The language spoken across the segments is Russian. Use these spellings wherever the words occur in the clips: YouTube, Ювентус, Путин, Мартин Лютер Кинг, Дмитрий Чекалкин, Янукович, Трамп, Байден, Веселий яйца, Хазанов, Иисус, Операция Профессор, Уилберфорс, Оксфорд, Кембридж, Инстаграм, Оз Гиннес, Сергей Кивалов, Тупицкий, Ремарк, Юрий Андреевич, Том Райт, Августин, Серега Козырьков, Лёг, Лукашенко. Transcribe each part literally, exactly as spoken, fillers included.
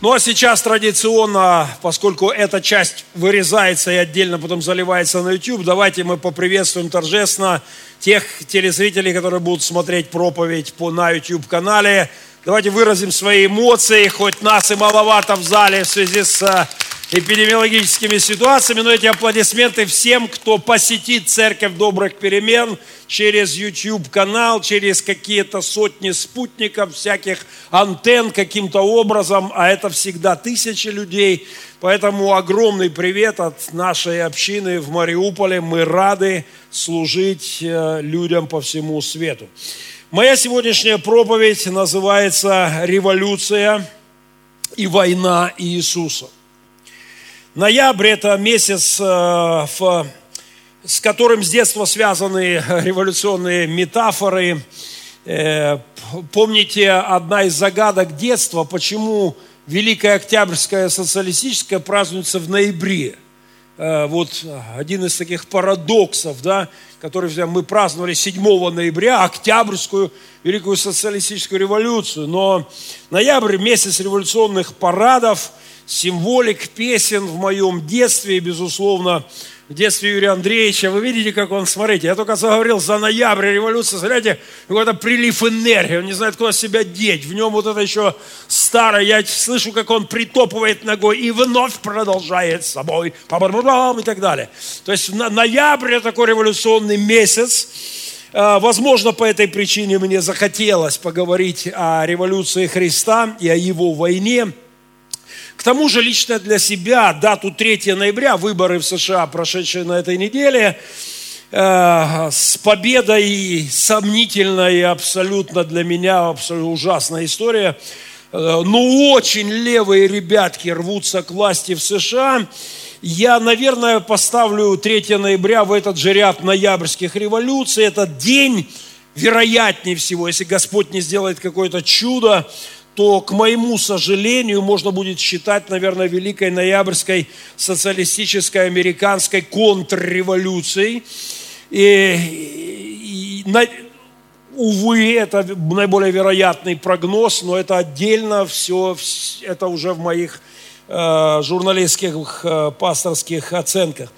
Ну а сейчас традиционно, поскольку эта часть вырезается и отдельно потом заливается на YouTube, давайте мы поприветствуем торжественно тех телезрителей, которые будут смотреть проповедь по, на YouTube-канале. Давайте выразим свои эмоции, хоть нас и маловато в зале в связи с эпидемиологическими ситуациями, но эти аплодисменты всем, кто посетит Церковь Добрых Перемен через YouTube-канал, через какие-то сотни спутников, всяких антенн каким-то образом, а это всегда тысячи людей. Поэтому огромный привет от нашей общины в Мариуполе. Мы рады служить людям по всему свету. Моя сегодняшняя проповедь называется «Революция и война Иисуса». Ноябрь – это месяц, с которым с детства связаны революционные метафоры. Помните, одна из загадок детства, почему Великая Октябрьская социалистическая празднуется в ноябре? Вот один из таких парадоксов, да, который мы праздновали седьмого ноября, Октябрьскую Великую социалистическую революцию. Но ноябрь – месяц революционных парадов, символик, песен в моем детстве и, безусловно, в детстве Юрия Андреевича. Вы видите, как он, смотрите, я только заговорил за ноябрь, революция, смотрите, какой-то прилив энергии, он не знает, куда себя деть, в нем вот это еще старое, я слышу, как он притопывает ногой и вновь продолжает с собой, и так далее. То есть ноябрь – такой революционный месяц. Возможно, по этой причине мне захотелось поговорить о революции Христа и о его войне. К тому же лично для себя дату третьего ноября, выборы в США, прошедшие на этой неделе, э, с победой сомнительная и абсолютно для меня абсолютно ужасная история. Э, ну, очень левые ребятки рвутся к власти в США. Я, наверное, поставлю третьего ноября в этот же ряд ноябрьских революций. Этот день, вероятнее всего, если Господь не сделает какое-то чудо, то, к моему сожалению, можно будет считать, наверное, Великой Ноябрьской социалистической американской контрреволюцией. И, и, на, увы, это наиболее вероятный прогноз, но это отдельно все, это уже в моих э, журналистских, э, пасторских оценках.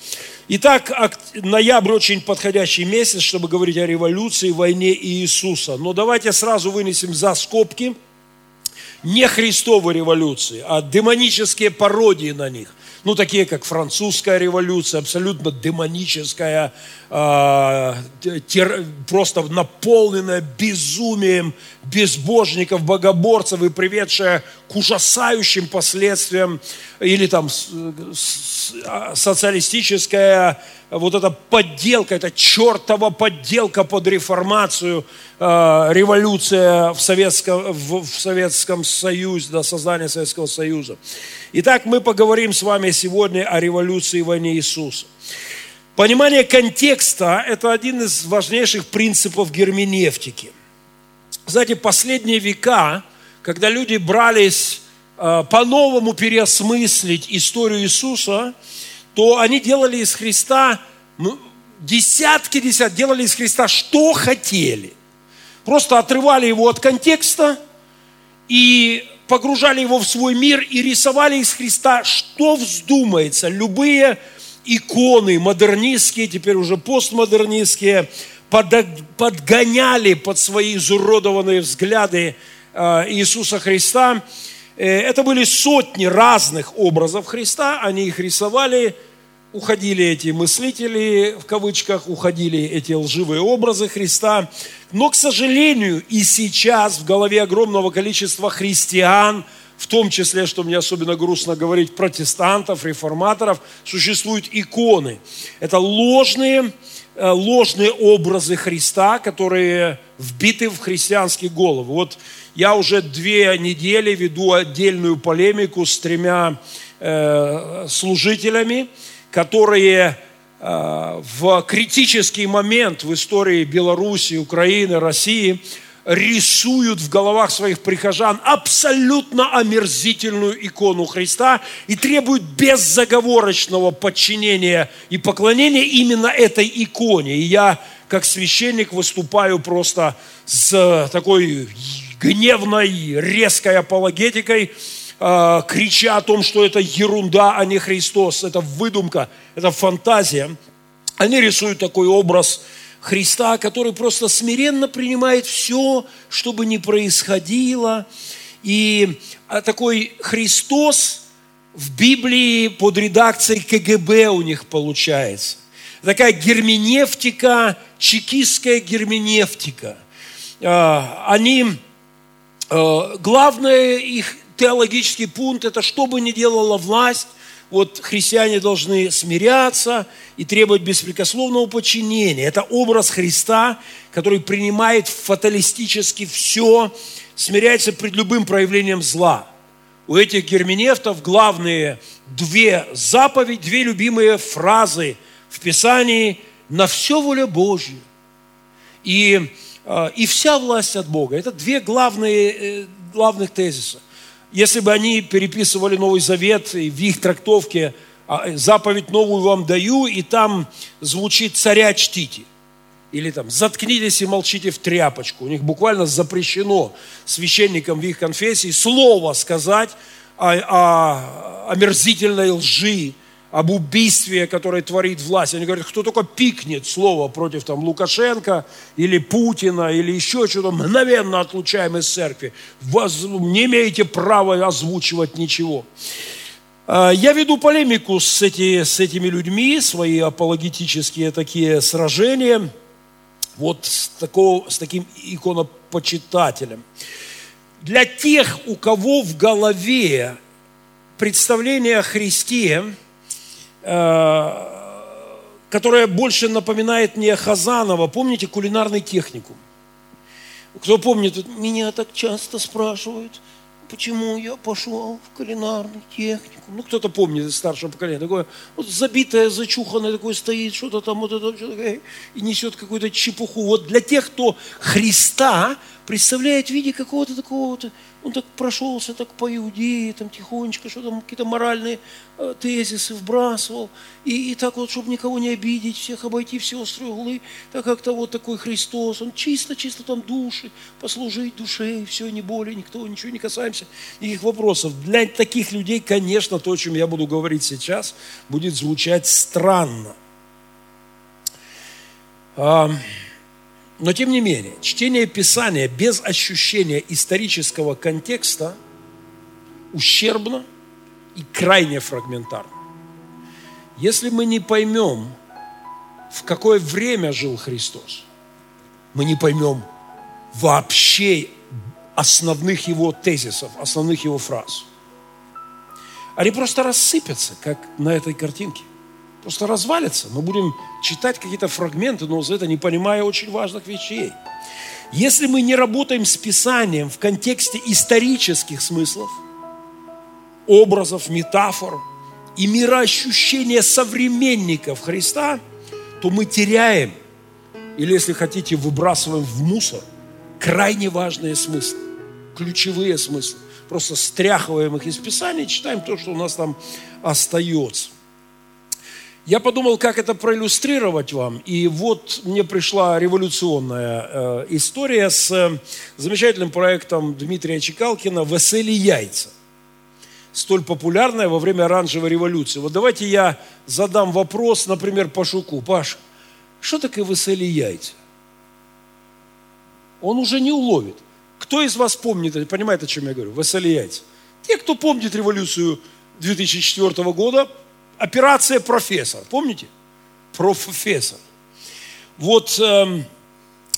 Итак, ноябрь очень подходящий месяц, чтобы говорить о революции, войне Иисуса. Но давайте сразу вынесем за скобки не христовые революции, а демонические пародии на них. Ну, такие как французская революция, абсолютно демоническая, э, тер, просто наполненная безумием безбожников, богоборцев и приведшая к ужасающим последствиям, или там социалистическая вот эта подделка, эта чертова подделка под реформацию, э, революция в Советском, в, в Советском Союзе, да, создание Советского Союза. Итак, мы поговорим с вами сегодня о революции и войне Иисуса. Понимание контекста – это один из важнейших принципов герменевтики. Знаете, последние века, когда люди брались э, по-новому переосмыслить историю Иисуса, то они делали из Христа, ну, десятки десятки, делали из Христа, что хотели. Просто отрывали его от контекста и погружали его в свой мир и рисовали из Христа, что вздумается. Любые иконы модернистские, теперь уже постмодернистские, подгоняли под свои изуродованные взгляды Иисуса Христа. Это были сотни разных образов Христа, они их рисовали, уходили эти мыслители, в кавычках, уходили эти лживые образы Христа. Но, к сожалению, и сейчас в голове огромного количества христиан, в том числе, что мне особенно грустно говорить, протестантов, реформаторов, существуют иконы. Это ложные, ложные образы Христа, которые вбиты в христианские головы. Вот я уже две недели веду отдельную полемику с тремя э, служителями, которые э, в критический момент в истории Беларуси, Украины, России рисуют в головах своих прихожан абсолютно омерзительную икону Христа и требуют беззаговорочного подчинения и поклонения именно этой иконе. И я, как священник, выступаю просто с такой гневной, резкой апологетикой э, крича о том, что это ерунда, а не Христос, это выдумка, это фантазия, они рисуют такой образ Христа, который просто смиренно принимает все, что бы ни происходило. И такой Христос в Библии под редакцией ка гэ бэ у них получается. Такая герменевтика, чекистская герменевтика. Они, главное их теологический пункт, это что бы ни делала власть, вот христиане должны смиряться и требовать беспрекословного подчинения. Это образ Христа, который принимает фаталистически все, смиряется пред любым проявлением зла. У этих герменевтов главные две заповеди, две любимые фразы в Писании: «На все воля Божья» и, и «Вся власть от Бога». Это две главные, главных тезиса. Если бы они переписывали Новый Завет, и в их трактовке «Заповедь новую вам даю», и там звучит «Царя чтите». Или там «Заткнитесь и молчите в тряпочку». У них буквально запрещено священникам в их конфессии слово сказать о, о, о омерзительной лжи, об убийстве, которое творит власть. Они говорят, кто только пикнет слово против там, Лукашенко или Путина или еще что-то, мгновенно отлучаем из церкви. Воз... Не имеете права озвучивать ничего. Я веду полемику с, эти, с этими людьми, свои апологетические такие сражения, вот с, такого, с таким иконопочитателем. Для тех, у кого в голове представление о Христе, которая больше напоминает мне Хазанова. Помните кулинарный техникум? Кто помнит, меня так часто спрашивают, почему я пошел в кулинарный техникум. Ну, кто-то помнит из старшего поколения. Такое вот забитое, зачуханное, такое стоит, что-то там, вот это, что-то, и несет какую-то чепуху. Вот для тех, кто Христа представляет в виде какого-то такого вот, он так прошелся, так по Иудее, там тихонечко, что там какие-то моральные э, тезисы вбрасывал. И, и так вот, чтобы никого не обидеть, всех обойти, все острые углы, так как-то вот такой Христос, он чисто-чисто там души, послужить душе, и все, не более, никто, ничего не касаемся, никаких вопросов. Для таких людей, конечно, то, о чем я буду говорить сейчас, будет звучать странно. А... Но, тем не менее, чтение Писания без ощущения исторического контекста ущербно и крайне фрагментарно. Если мы не поймем, в какое время жил Христос, мы не поймем вообще основных его тезисов, основных его фраз. Они просто рассыпятся, как на этой картинке. Просто развалится. Мы будем читать какие-то фрагменты, но за это не понимая очень важных вещей. Если мы не работаем с Писанием в контексте исторических смыслов, образов, метафор и мироощущения современников Христа, то мы теряем, или, если хотите, выбрасываем в мусор крайне важные смыслы, ключевые смыслы. Просто стряхиваем их из Писания и читаем то, что у нас там остается. Я подумал, как это проиллюстрировать вам, и вот мне пришла революционная э, история с э, замечательным проектом Дмитрия Чекалкина «Веселий яйца», столь популярная во время оранжевой революции. Вот давайте я задам вопрос, например, Пашуку. Паш, что такое «Веселий яйца»? Он уже не уловит. Кто из вас помнит, понимает, о чем я говорю, «Веселий яйца»? Те, кто помнит революцию две тысячи четвёртого года, «Операция Профессор». Помните? Профессор. Вот, эм,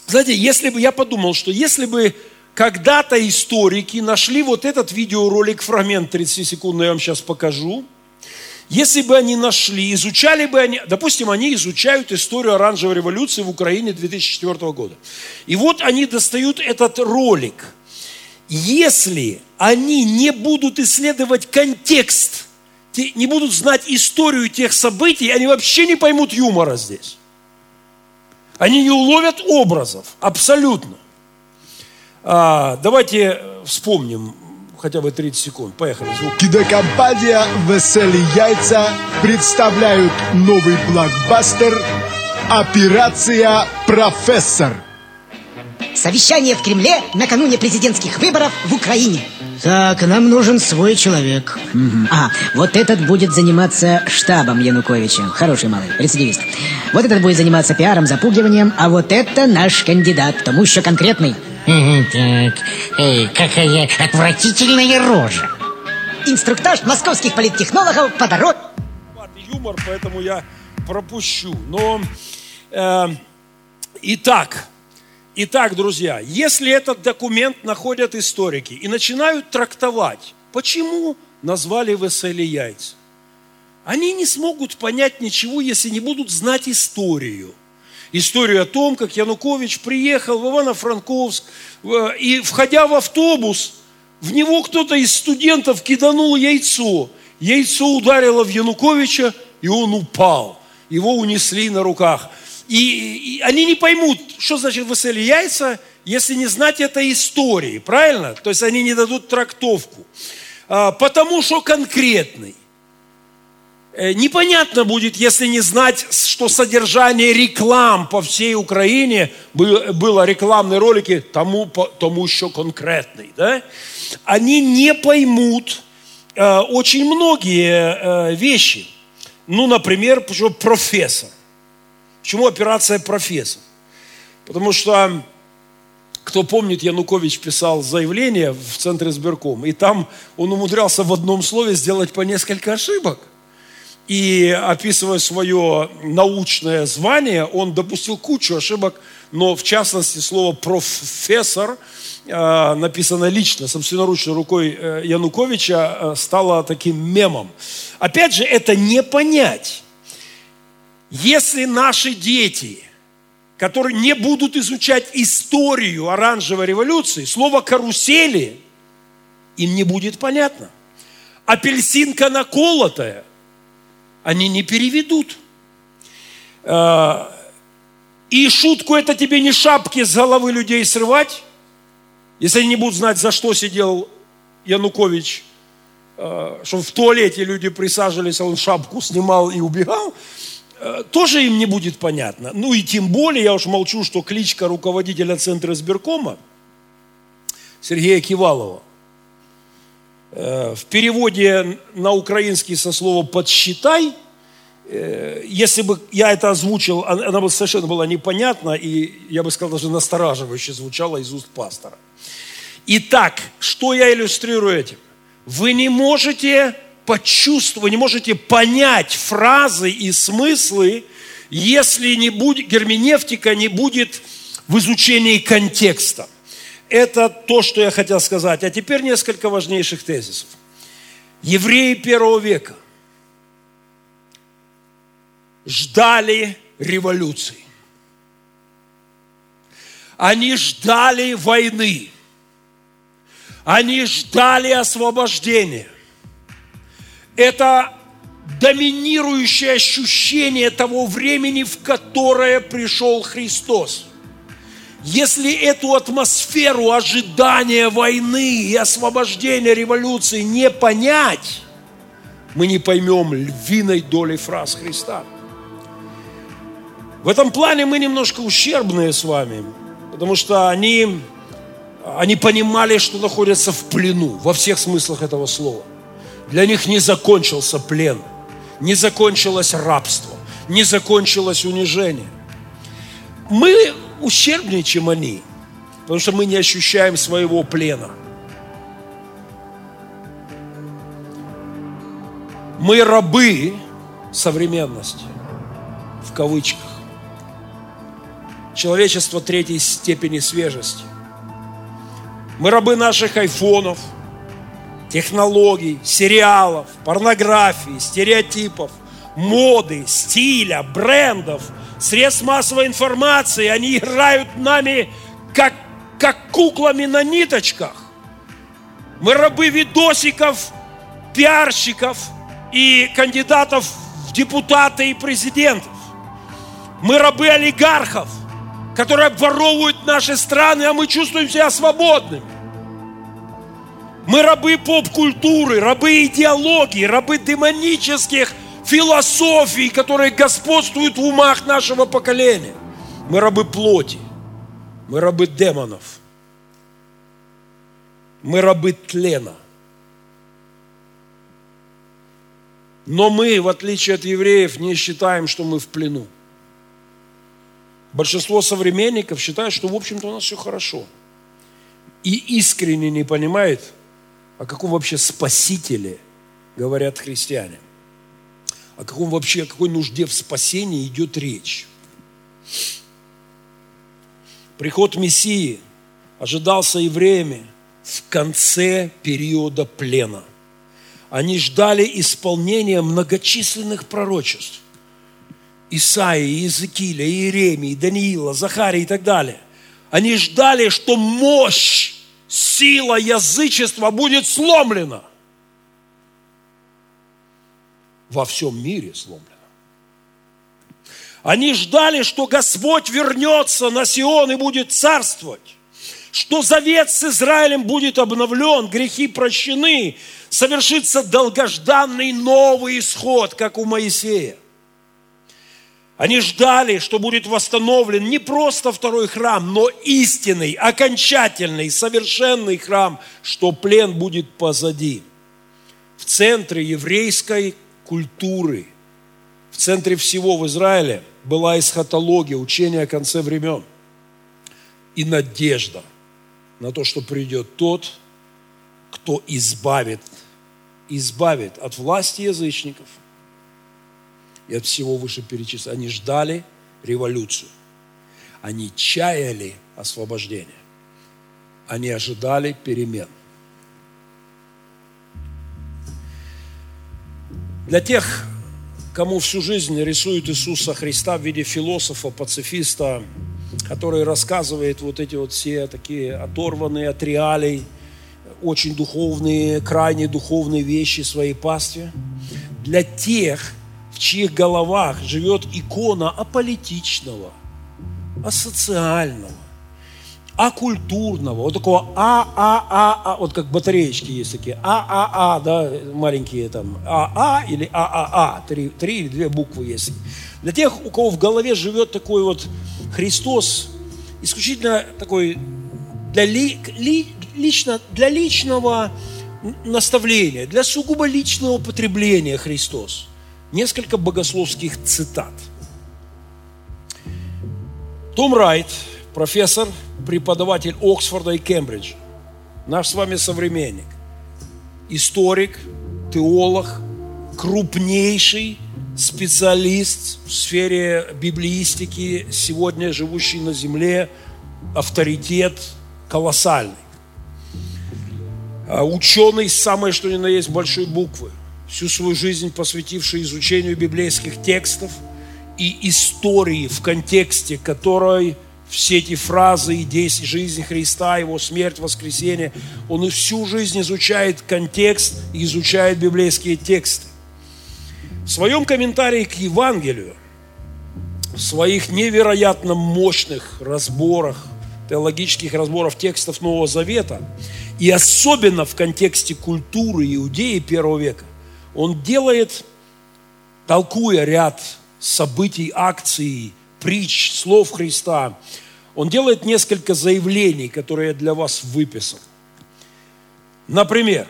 знаете, если бы я подумал, что если бы когда-то историки нашли вот этот видеоролик, фрагмент тридцатисекундный, я вам сейчас покажу. Если бы они нашли, изучали бы они, допустим, они изучают историю оранжевой революции в Украине две тысячи четвёртого года. И вот они достают этот ролик. Если они не будут исследовать контекст, не будут знать историю тех событий, они вообще не поймут юмора здесь. Они не уловят образов, абсолютно. А, давайте вспомним хотя бы тридцать секунд. Поехали. Звук. Кинокомпания «Веселые яйца» представляют новый блокбастер «Операция Профессор». Совещание в Кремле накануне президентских выборов в Украине. Так, нам нужен свой человек. Угу. А, вот этот будет заниматься штабом Януковича. Хороший малый, рецидивист. Вот этот будет заниматься пиаром, запугиванием. А вот это наш кандидат, тому еще конкретный. Угу, так. Эй, какая отвратительная рожа. Инструктаж московских политтехнологов по дороге. Юмор, поэтому я пропущу. Но, э, итак... Итак, друзья, если этот документ находят историки и начинают трактовать, почему назвали Веселий яйца, они не смогут понять ничего, если не будут знать историю. Историю о том, как Янукович приехал в Ивано-Франковск и, входя в автобус, в него кто-то из студентов киданул яйцо. Яйцо ударило в Януковича, и он упал. Его унесли на руках. И, и они не поймут, что значит «Веселий яйца», если не знать этой истории, правильно? То есть они не дадут трактовку. А, потому что конкретный. Э, непонятно будет, если не знать, что содержание реклам по всей Украине, было, было рекламные ролики тому, по, тому еще конкретный. Да? Они не поймут э, очень многие э, вещи. Ну, например, профессор. Почему операция «Профессор»? Потому что, кто помнит, Янукович писал заявление в Центре сберком, и там он умудрялся в одном слове сделать по несколько ошибок. И, описывая свое научное звание, он допустил кучу ошибок, но, в частности, слово «профессор», написано лично, собственноручной рукой Януковича, стало таким мемом. Опять же, это не понять. Если наши дети, которые не будут изучать историю оранжевой революции, слово «карусели» им не будет понятно. Апельсинка наколотая они не переведут. И шутку это тебе не шапки с головы людей срывать, если они не будут знать, за что сидел Янукович, что в туалете люди присаживались, а он шапку снимал и убегал. Тоже им не будет понятно. Ну и тем более, я уж молчу, что кличка руководителя Центра сберкома Сергея Кивалова в переводе на украинский со слова «подсчитай», если бы я это озвучил, она бы совершенно была непонятна и, я бы сказал, даже настораживающе звучала из уст пастора. Итак, что я иллюстрирую этим? Вы не можете... Почувствовать, вы не можете понять фразы и смыслы, если не будет, герменевтика не будет в изучении контекста. Это то, что я хотел сказать. А теперь несколько важнейших тезисов. Евреи первого века ждали революции. Они ждали войны. Они ждали освобождения. Это доминирующее ощущение того времени, в которое пришел Христос. Если эту атмосферу ожидания войны и освобождения революции не понять, мы не поймем львиной доли фраз Христа. В этом плане мы немножко ущербные с вами, потому что они, они понимали, что находятся в плену во всех смыслах этого слова. Для них не закончился плен, не закончилось рабство, не закончилось унижение. Мы ущербнее, чем они, потому что мы не ощущаем своего плена. Мы рабы современности, в кавычках. Человечество третьей степени свежести. Мы рабы наших айфонов, технологий, сериалов, порнографии, стереотипов, моды, стиля, брендов, средств массовой информации. Они играют нами, как, как куклами на ниточках. Мы рабы видосиков, пиарщиков и кандидатов в депутаты и президентов. Мы рабы олигархов, которые обворовывают наши страны, а мы чувствуем себя свободными. Мы рабы поп-культуры, рабы идеологии, рабы демонических философий, которые господствуют в умах нашего поколения. Мы рабы плоти. Мы рабы демонов. Мы рабы тлена. Но мы, в отличие от евреев, не считаем, что мы в плену. Большинство современников считают, что, в общем-то, у нас все хорошо. И искренне не понимают, о каком вообще спасителе говорят христиане. О каком вообще, о какой нужде в спасении идет речь. Приход Мессии ожидался евреями в конце периода плена. Они ждали исполнения многочисленных пророчеств. Исаии, Иезекииля, Иеремии, Даниила, Захарии и так далее. Они ждали, что мощь, сила язычества будет сломлена. Во всем мире сломлена. Они ждали, что Господь вернется на Сион и будет царствовать, что завет с Израилем будет обновлен, грехи прощены, совершится долгожданный новый исход, как у Моисея. Они ждали, что будет восстановлен не просто второй храм, но истинный, окончательный, совершенный храм, что плен будет позади. В центре еврейской культуры, в центре всего в Израиле была эсхатология, учение о конце времен и надежда на то, что придет тот, кто избавит, избавит от власти язычников и от всего вышеперечисленного. Они ждали революцию. Они чаяли освобождения. Они ожидали перемен. Для тех, кому всю жизнь рисуют Иисуса Христа в виде философа, пацифиста, который рассказывает вот эти вот все такие оторванные от реалий, очень духовные, крайне духовные вещи своей пастве, для тех, в чьих головах живет икона аполитичного, асоциального, акультурного, вот такого а-а-а-а, вот как батареечки есть такие, а-а-а, да, маленькие там, а-а или а-а-а, три, три или две буквы есть. Для тех, у кого в голове живет такой вот Христос, исключительно такой для ли, ли, лично, для личного наставления, для сугубо личного потребления Христос. Несколько богословских цитат. Том Райт, профессор, преподаватель Оксфорда и Кембриджа, наш с вами современник, историк, теолог, крупнейший специалист в сфере библеистики, сегодня живущий на земле, авторитет колоссальный. Ученый с самой что ни на есть большой буквы, всю свою жизнь посвятивший изучению библейских текстов и истории, в контексте которой все эти фразы и действия жизни Христа, Его смерть, воскресение, он и всю жизнь изучает контекст и изучает библейские тексты. В своем комментарии к Евангелию, в своих невероятно мощных разборах, теологических разборов текстов Нового Завета, и особенно в контексте культуры иудеи первого века, он делает, толкуя ряд событий, акций, притч, слов Христа, он делает несколько заявлений, которые я для вас выписал. Например,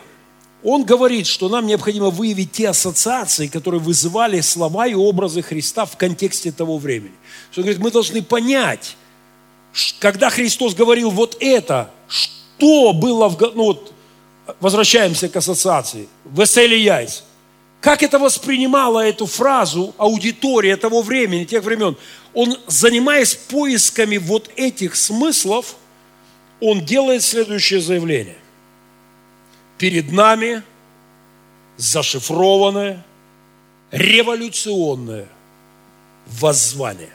он говорит, что нам необходимо выявить те ассоциации, которые вызывали слова и образы Христа в контексте того времени. Он говорит, мы должны понять, когда Христос говорил вот это, что было в... Ну вот, возвращаемся к ассоциации. «Веселий яйца». Как это воспринимала эту фразу аудитория того времени, тех времен? Он, занимаясь поисками вот этих смыслов, он делает следующее заявление. Перед нами зашифрованное, революционное воззвание.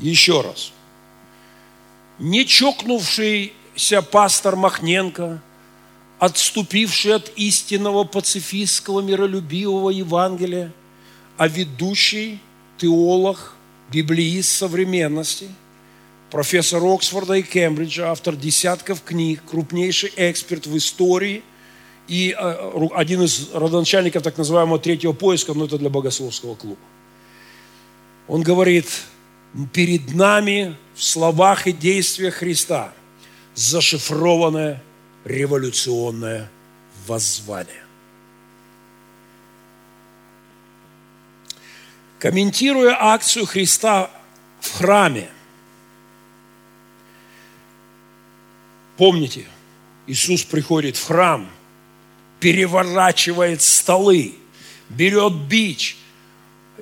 Еще раз. Не чокнувшийся пастор Махненко, отступивший от истинного пацифистского миролюбивого Евангелия, а ведущий теолог, библеист современности, профессор Оксфорда и Кембриджа, автор десятков книг, крупнейший эксперт в истории и один из родоначальников так называемого третьего поиска, но это для богословского клуба. Он говорит, перед нами в словах и действиях Христа зашифрованное революционное воззвание. Комментируя акцию Христа в храме, помните, Иисус приходит в храм, переворачивает столы, берет бич.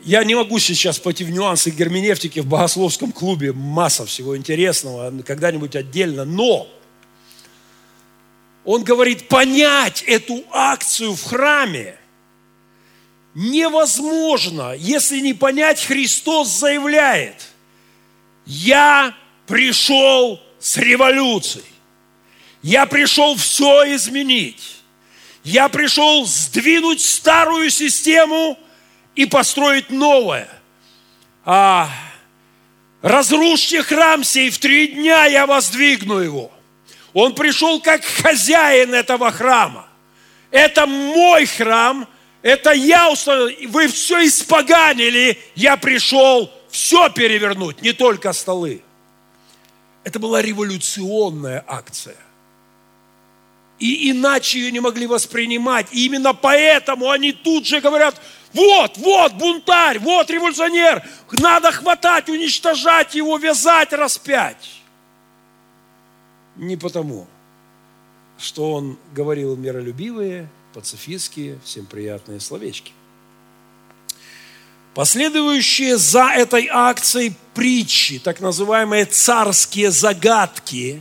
Я не могу сейчас пойти в нюансы герменевтики в богословском клубе, масса всего интересного, когда-нибудь отдельно, но он говорит, понять эту акцию в храме невозможно, если не понять, Христос заявляет, я пришел с революцией, я пришел все изменить, я пришел сдвинуть старую систему и построить новое. А, разрушьте храм сей, в три дня я воздвигну его. Он пришел как хозяин этого храма. Это мой храм, это я установил, вы все испоганили, я пришел все перевернуть, не только столы. Это была революционная акция. И иначе ее не могли воспринимать. И именно поэтому они тут же говорят, вот, вот бунтарь, вот революционер, надо хватать, уничтожать его, вязать, распять. Не потому, что он говорил миролюбивые, пацифистские, всем приятные словечки. Последующие за этой акцией притчи, так называемые царские загадки,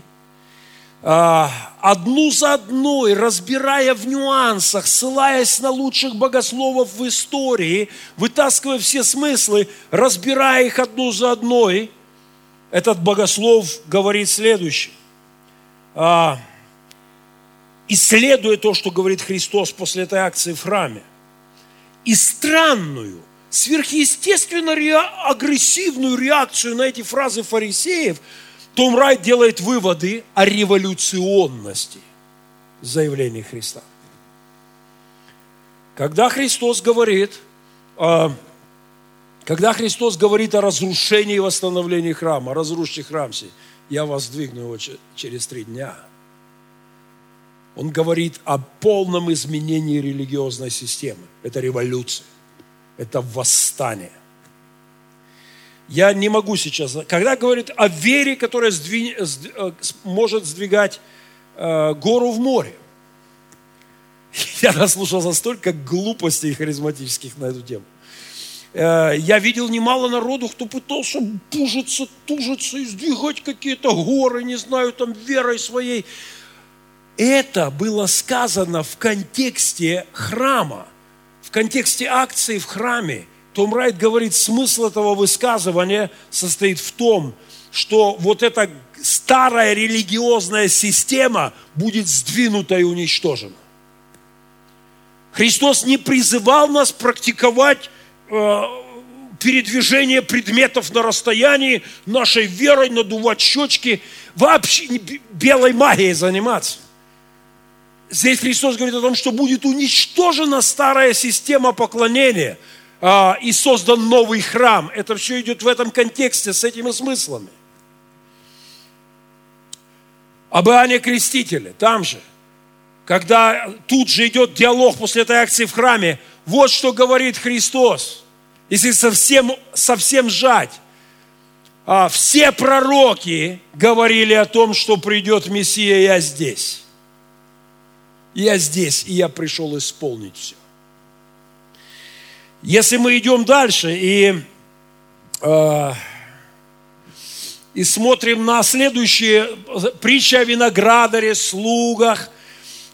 одну за одной, разбирая в нюансах, ссылаясь на лучших богословов в истории, вытаскивая все смыслы, разбирая их одну за одной, этот богослов говорит следующее. Исследуя то, что говорит Христос после этой акции в храме, и странную, сверхъестественно агрессивную реакцию на эти фразы фарисеев, Том Райт делает выводы о революционности заявлений Христа. Когда Христос говорит, когда Христос говорит о разрушении и восстановлении храма, разрушьте храм сей, я воздвигну его через три дня, он говорит о полном изменении религиозной системы. Это революция, это восстание. Я не могу сейчас... Когда говорит о вере, которая сдвиг, может сдвигать э, гору в море. Я наслушался столько глупостей харизматических на эту тему. Э, я видел немало народу, кто пытался пужиться, тужиться и сдвигать какие-то горы, не знаю, там, верой своей. Это было сказано в контексте храма, в контексте акции в храме. Том Райт говорит, смысл этого высказывания состоит в том, что вот эта старая религиозная система будет сдвинута и уничтожена. Христос не призывал нас практиковать э, передвижение предметов на расстоянии, нашей верой надувать щечки, вообще белой магией заниматься. Здесь Христос говорит о том, что будет уничтожена старая система поклонения, и создан новый храм. Это все идет в этом контексте, с этими смыслами. Об Иоанне Крестителе, там же, когда тут же идет диалог после этой акции в храме, вот что говорит Христос, если совсем, совсем сжать. Все пророки говорили о том, что придет Мессия, я здесь. Я здесь, и я пришел исполнить все. Если мы идем дальше и, э, и смотрим на следующие притчи о виноградаре, слугах,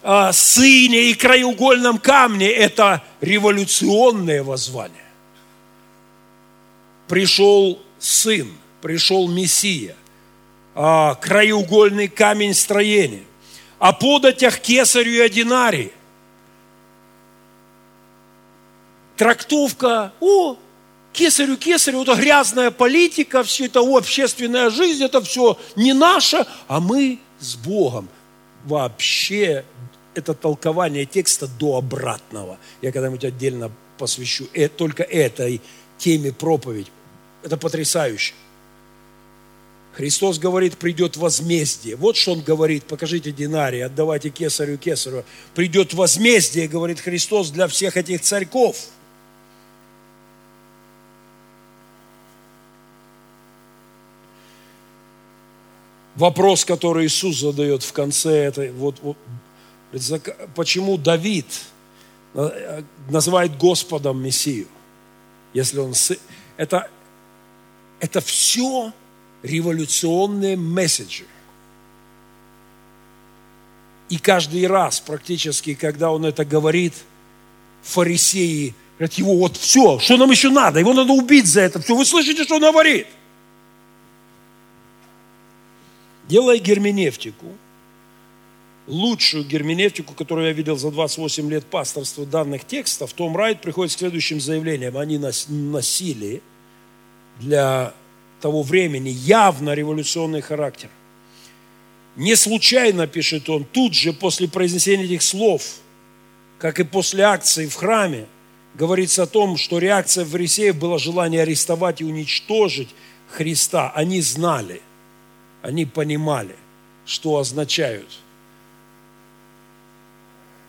э, сыне и краеугольном камне, это революционное воззвание. Пришел сын, пришел Мессия, э, краеугольный камень строения, о податях кесарю и о динарии. Трактовка, о, кесарю, кесарю, это грязная политика, все это о, общественная жизнь, это все не наше, а мы с Богом. Вообще, это толкование текста до обратного. Я когда-нибудь отдельно посвящу только этой теме проповедь. Это потрясающе. Христос говорит, придет возмездие. Вот что Он говорит, покажите динарий, отдавайте кесарю кесарю. Придет возмездие, говорит Христос, для всех этих царьков. Вопрос, который Иисус задает в конце, это вот, вот почему Давид называет Господом Мессию, если он сы... это, это все революционные месседжи. И каждый раз практически, когда он это говорит, фарисеи говорят, его вот все, что нам еще надо? Его надо убить за это все. Вы слышите, что он говорит? Делая герменевтику, лучшую герменевтику, которую я видел за двадцать восемь лет пасторства данных текстов, Том Райт приходит к следующим заявлениям. Они носили для того времени явно революционный характер. Не случайно, пишет он, тут же после произнесения этих слов, как и после акции в храме, говорится о том, что реакция фарисеев была желание арестовать и уничтожить Христа. Они знали, они понимали, что означают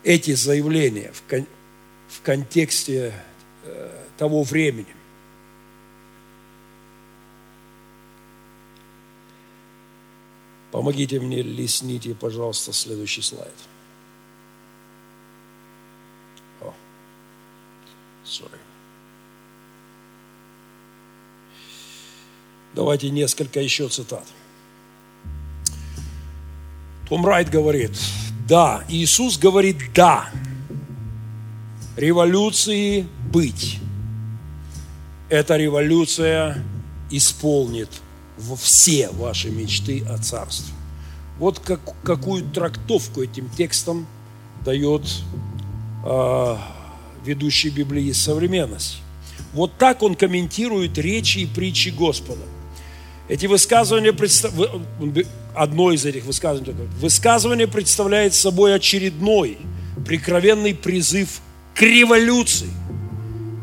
эти заявления в, кон- в контексте э, того времени. Помогите мне, листните, пожалуйста, следующий слайд. О, sorry. Давайте несколько еще цитат. Том Райт говорит, да, Иисус говорит, да, революции быть. Эта революция исполнит все ваши мечты о царстве. Вот как, какую трактовку этим текстом дает э, ведущий библеист современности. Вот так он комментирует речи и притчи Господа. Эти высказывания представляют... Одно из этих высказываний. Высказывание представляет собой очередной прикровенный призыв к революции,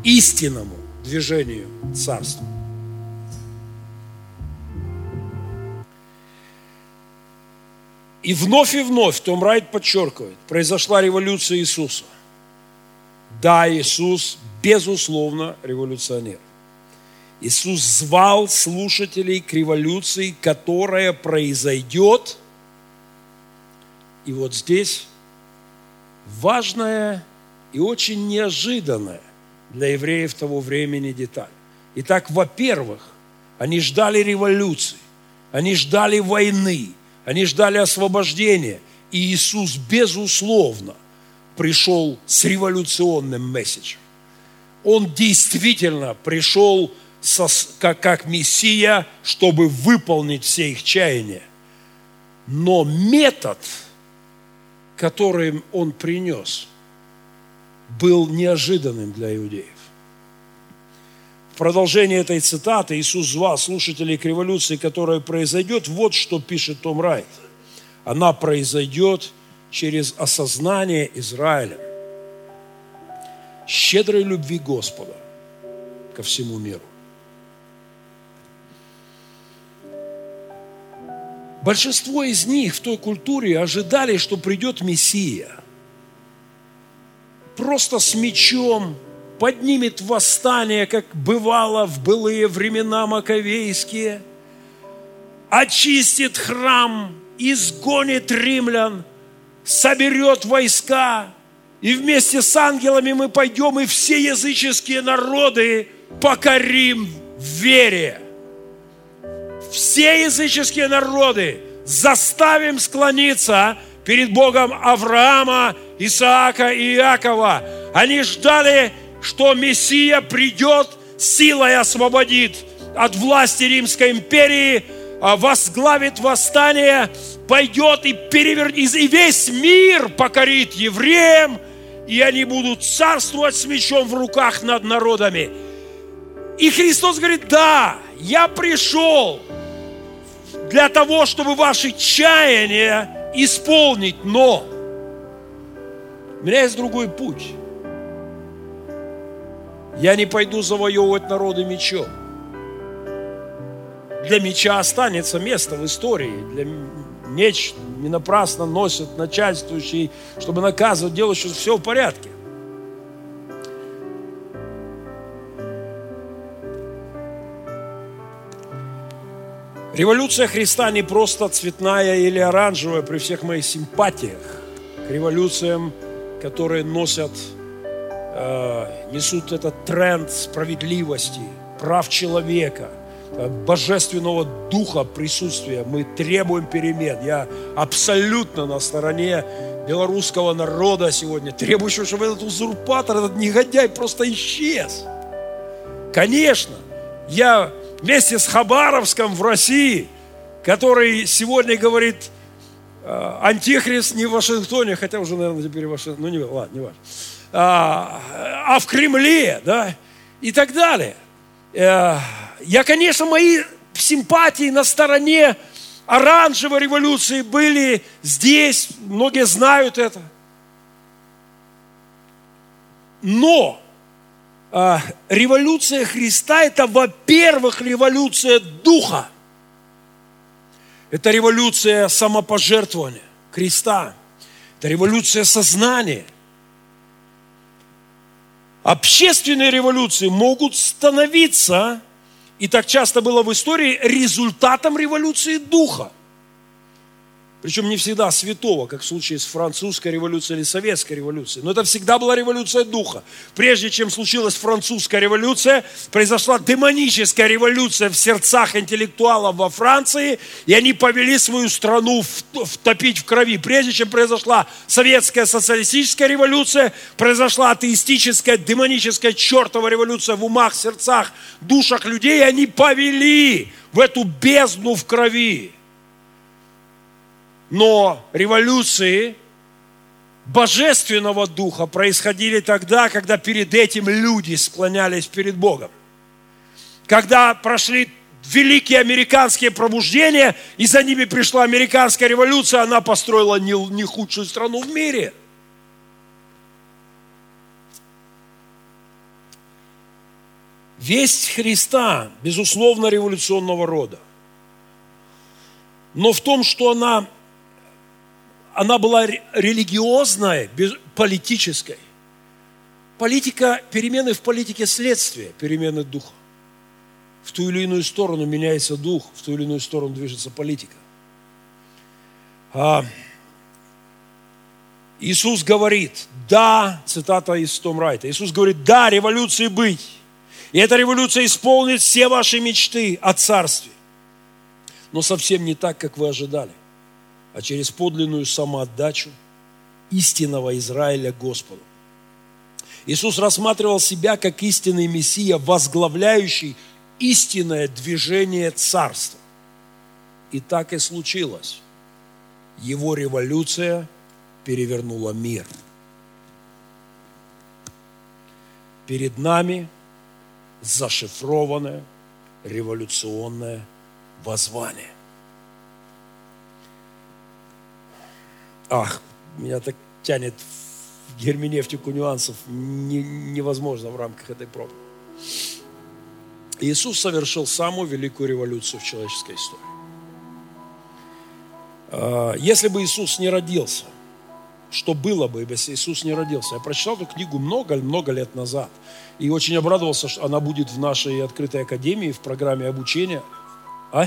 истинному движению царства. И вновь и вновь Том Райт подчеркивает, произошла революция Иисуса. Да, Иисус, безусловно, революционер. Иисус звал слушателей к революции, которая произойдет. И вот здесь важная и очень неожиданная для евреев того времени деталь. Итак, во-первых, они ждали революции, они ждали войны, они ждали освобождения. И Иисус, безусловно, пришел с революционным месседжем. Он действительно пришел Со, как, как Мессия, чтобы выполнить все их чаяния. Но метод, который он принес, был неожиданным для иудеев. В продолжение этой цитаты Иисус звал слушателей к революции, которая произойдет, вот что пишет Том Райт. Она произойдет через осознание Израилем щедрой любви Господа ко всему миру. Большинство из них в той культуре ожидали, что придет Мессия. Просто с мечом поднимет восстание, как бывало в былые времена маковейские. Очистит храм, изгонит римлян, соберет войска. И вместе с ангелами мы пойдем, и все языческие народы покорим в вере. Все языческие народы заставим склониться перед Богом Авраама, Исаака и Иакова. Они ждали, что Мессия придет, силой освободит от власти Римской империи, возглавит восстание, пойдет и перевернет, и весь мир покорит евреям, и они будут царствовать с мечом в руках над народами. И Христос говорит, да, я пришел для того, чтобы ваши чаяния исполнить, но у меня есть другой путь. Я не пойду завоевывать народы мечом. для меча останется место в истории. Для меч не напрасно носит начальствующий, чтобы наказывать, делать, что все в порядке. Революция Христа не просто цветная или оранжевая, при всех моих симпатиях к революциям, которые носят, э, несут этот тренд справедливости, прав человека, божественного духа присутствия. Мы требуем перемен. Я абсолютно на стороне белорусского народа сегодня, требующего, чтобы этот узурпатор, этот негодяй просто исчез. Конечно, я... Вместе с Хабаровском в России, который сегодня говорит, антихрист не в Вашингтоне, хотя уже, наверное, теперь Вашингтон, ну, не, ладно, не важно, а, а в Кремле, да, и так далее. Я, конечно, мои симпатии на стороне оранжевой революции были здесь, многие знают это. Но революция Христа – это, во-первых, революция Духа. Это революция самопожертвования Христа. Это революция сознания. Общественные революции могут становиться, и так часто было в истории, результатом революции Духа. Причем не всегда святого, как в случае с французской революцией или советской революцией. Но это всегда была революция духа. Прежде чем случилась французская революция, произошла демоническая революция в сердцах интеллектуалов во Франции, и они повели свою страну втопить в крови. Прежде чем произошла советская социалистическая революция, произошла атеистическая, демоническая, чертова революция в умах, сердцах, душах людей, и они повели в эту бездну в крови. Но революции Божественного Духа происходили тогда, когда перед этим люди склонялись перед Богом. Когда прошли великие американские пробуждения, и за ними пришла американская революция, она построила не, не худшую страну в мире. Весть Христа, безусловно, революционного рода. Но в том, что она... Она была религиозной, политической. Политика, перемены в политике следствие, перемены духа. В ту или иную сторону меняется дух, в ту или иную сторону движется политика. А Иисус говорит, да, цитата из Том Райта, Иисус говорит, да, революции быть. И эта революция исполнит все ваши мечты о царстве. Но совсем не так, как вы ожидали, а через подлинную самоотдачу истинного Израиля Господу. Иисус рассматривал себя как истинный Мессия, возглавляющий истинное движение царства. И так и случилось. Его революция перевернула мир. Перед нами зашифрованное революционное воззвание. Ах, меня так тянет в герменевтику нюансов, не, невозможно в рамках этой проповеди. Иисус совершил самую великую революцию в человеческой истории. Если бы Иисус не родился, что было бы, если Иисус не родился? Я прочитал эту книгу много-много лет назад и очень обрадовался, что она будет в нашей открытой академии, в программе обучения. А?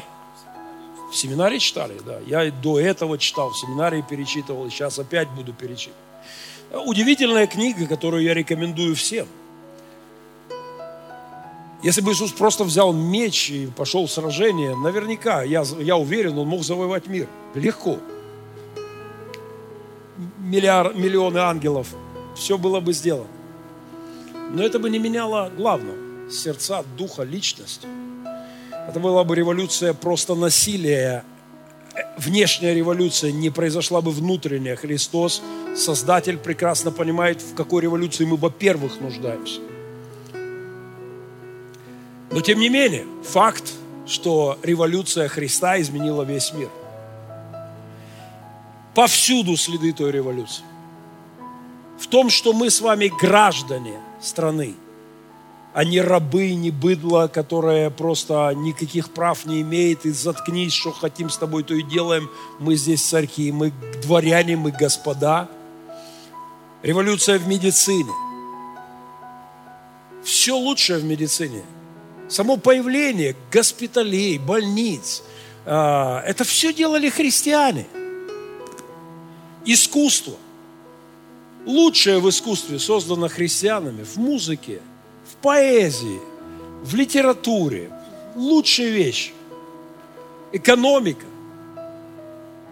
В семинарии читали, да. Я до этого читал, в семинарии перечитывал, и сейчас опять буду перечитывать. Удивительная книга, которую я рекомендую всем. Если бы Иисус просто взял меч и пошел в сражение, наверняка, я, я уверен, он мог завоевать мир. Легко. Миллиард, миллионы ангелов. Все было бы сделано. Но это бы не меняло главного. Сердца, духа, личности. Это была бы революция просто насилия. Внешняя революция не произошла бы внутренняя. Христос, Создатель, прекрасно понимает, в какой революции мы, во-первых, нуждаемся. Но, тем не менее, факт, что революция Христа изменила весь мир. Повсюду следы той революции. В том, что мы с вами граждане страны, а не рабы, не быдло, которое просто никаких прав не имеет, и заткнись, что хотим с тобой, то и делаем. Мы здесь царьки, мы дворяне, мы господа. Революция в медицине. Все лучшее в медицине. Само появление госпиталей, больниц, это все делали христиане. Искусство. Лучшее в искусстве создано христианами, в музыке, в поэзии, в литературе. Лучшая вещь. Экономика.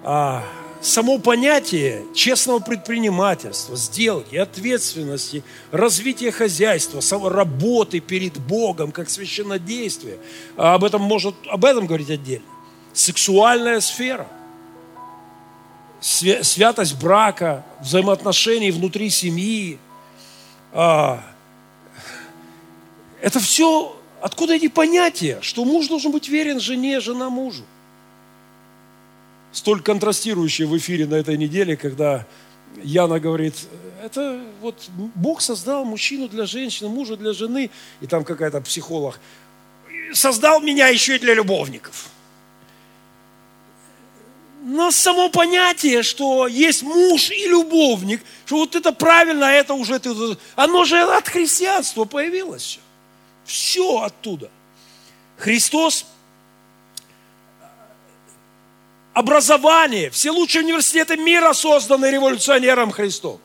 А, само понятие честного предпринимательства, сделки, ответственности, развития хозяйства, работы перед Богом, как священнодействие. А об этом может, об этом говорить отдельно. Сексуальная сфера. Святость брака, взаимоотношений внутри семьи. Это все, откуда эти понятия, что муж должен быть верен жене, жена мужу. Столь контрастирующее в эфире на этой неделе, когда Яна говорит, это вот Бог создал мужчину для женщины, мужа для жены, и там какая-то психолог, создал меня еще и для любовников. Но само понятие, что есть муж и любовник, что вот это правильно, а это уже... Оно же от христианства появилось все. Все оттуда. Христос, образование, все лучшие университеты мира созданы революционером Христом.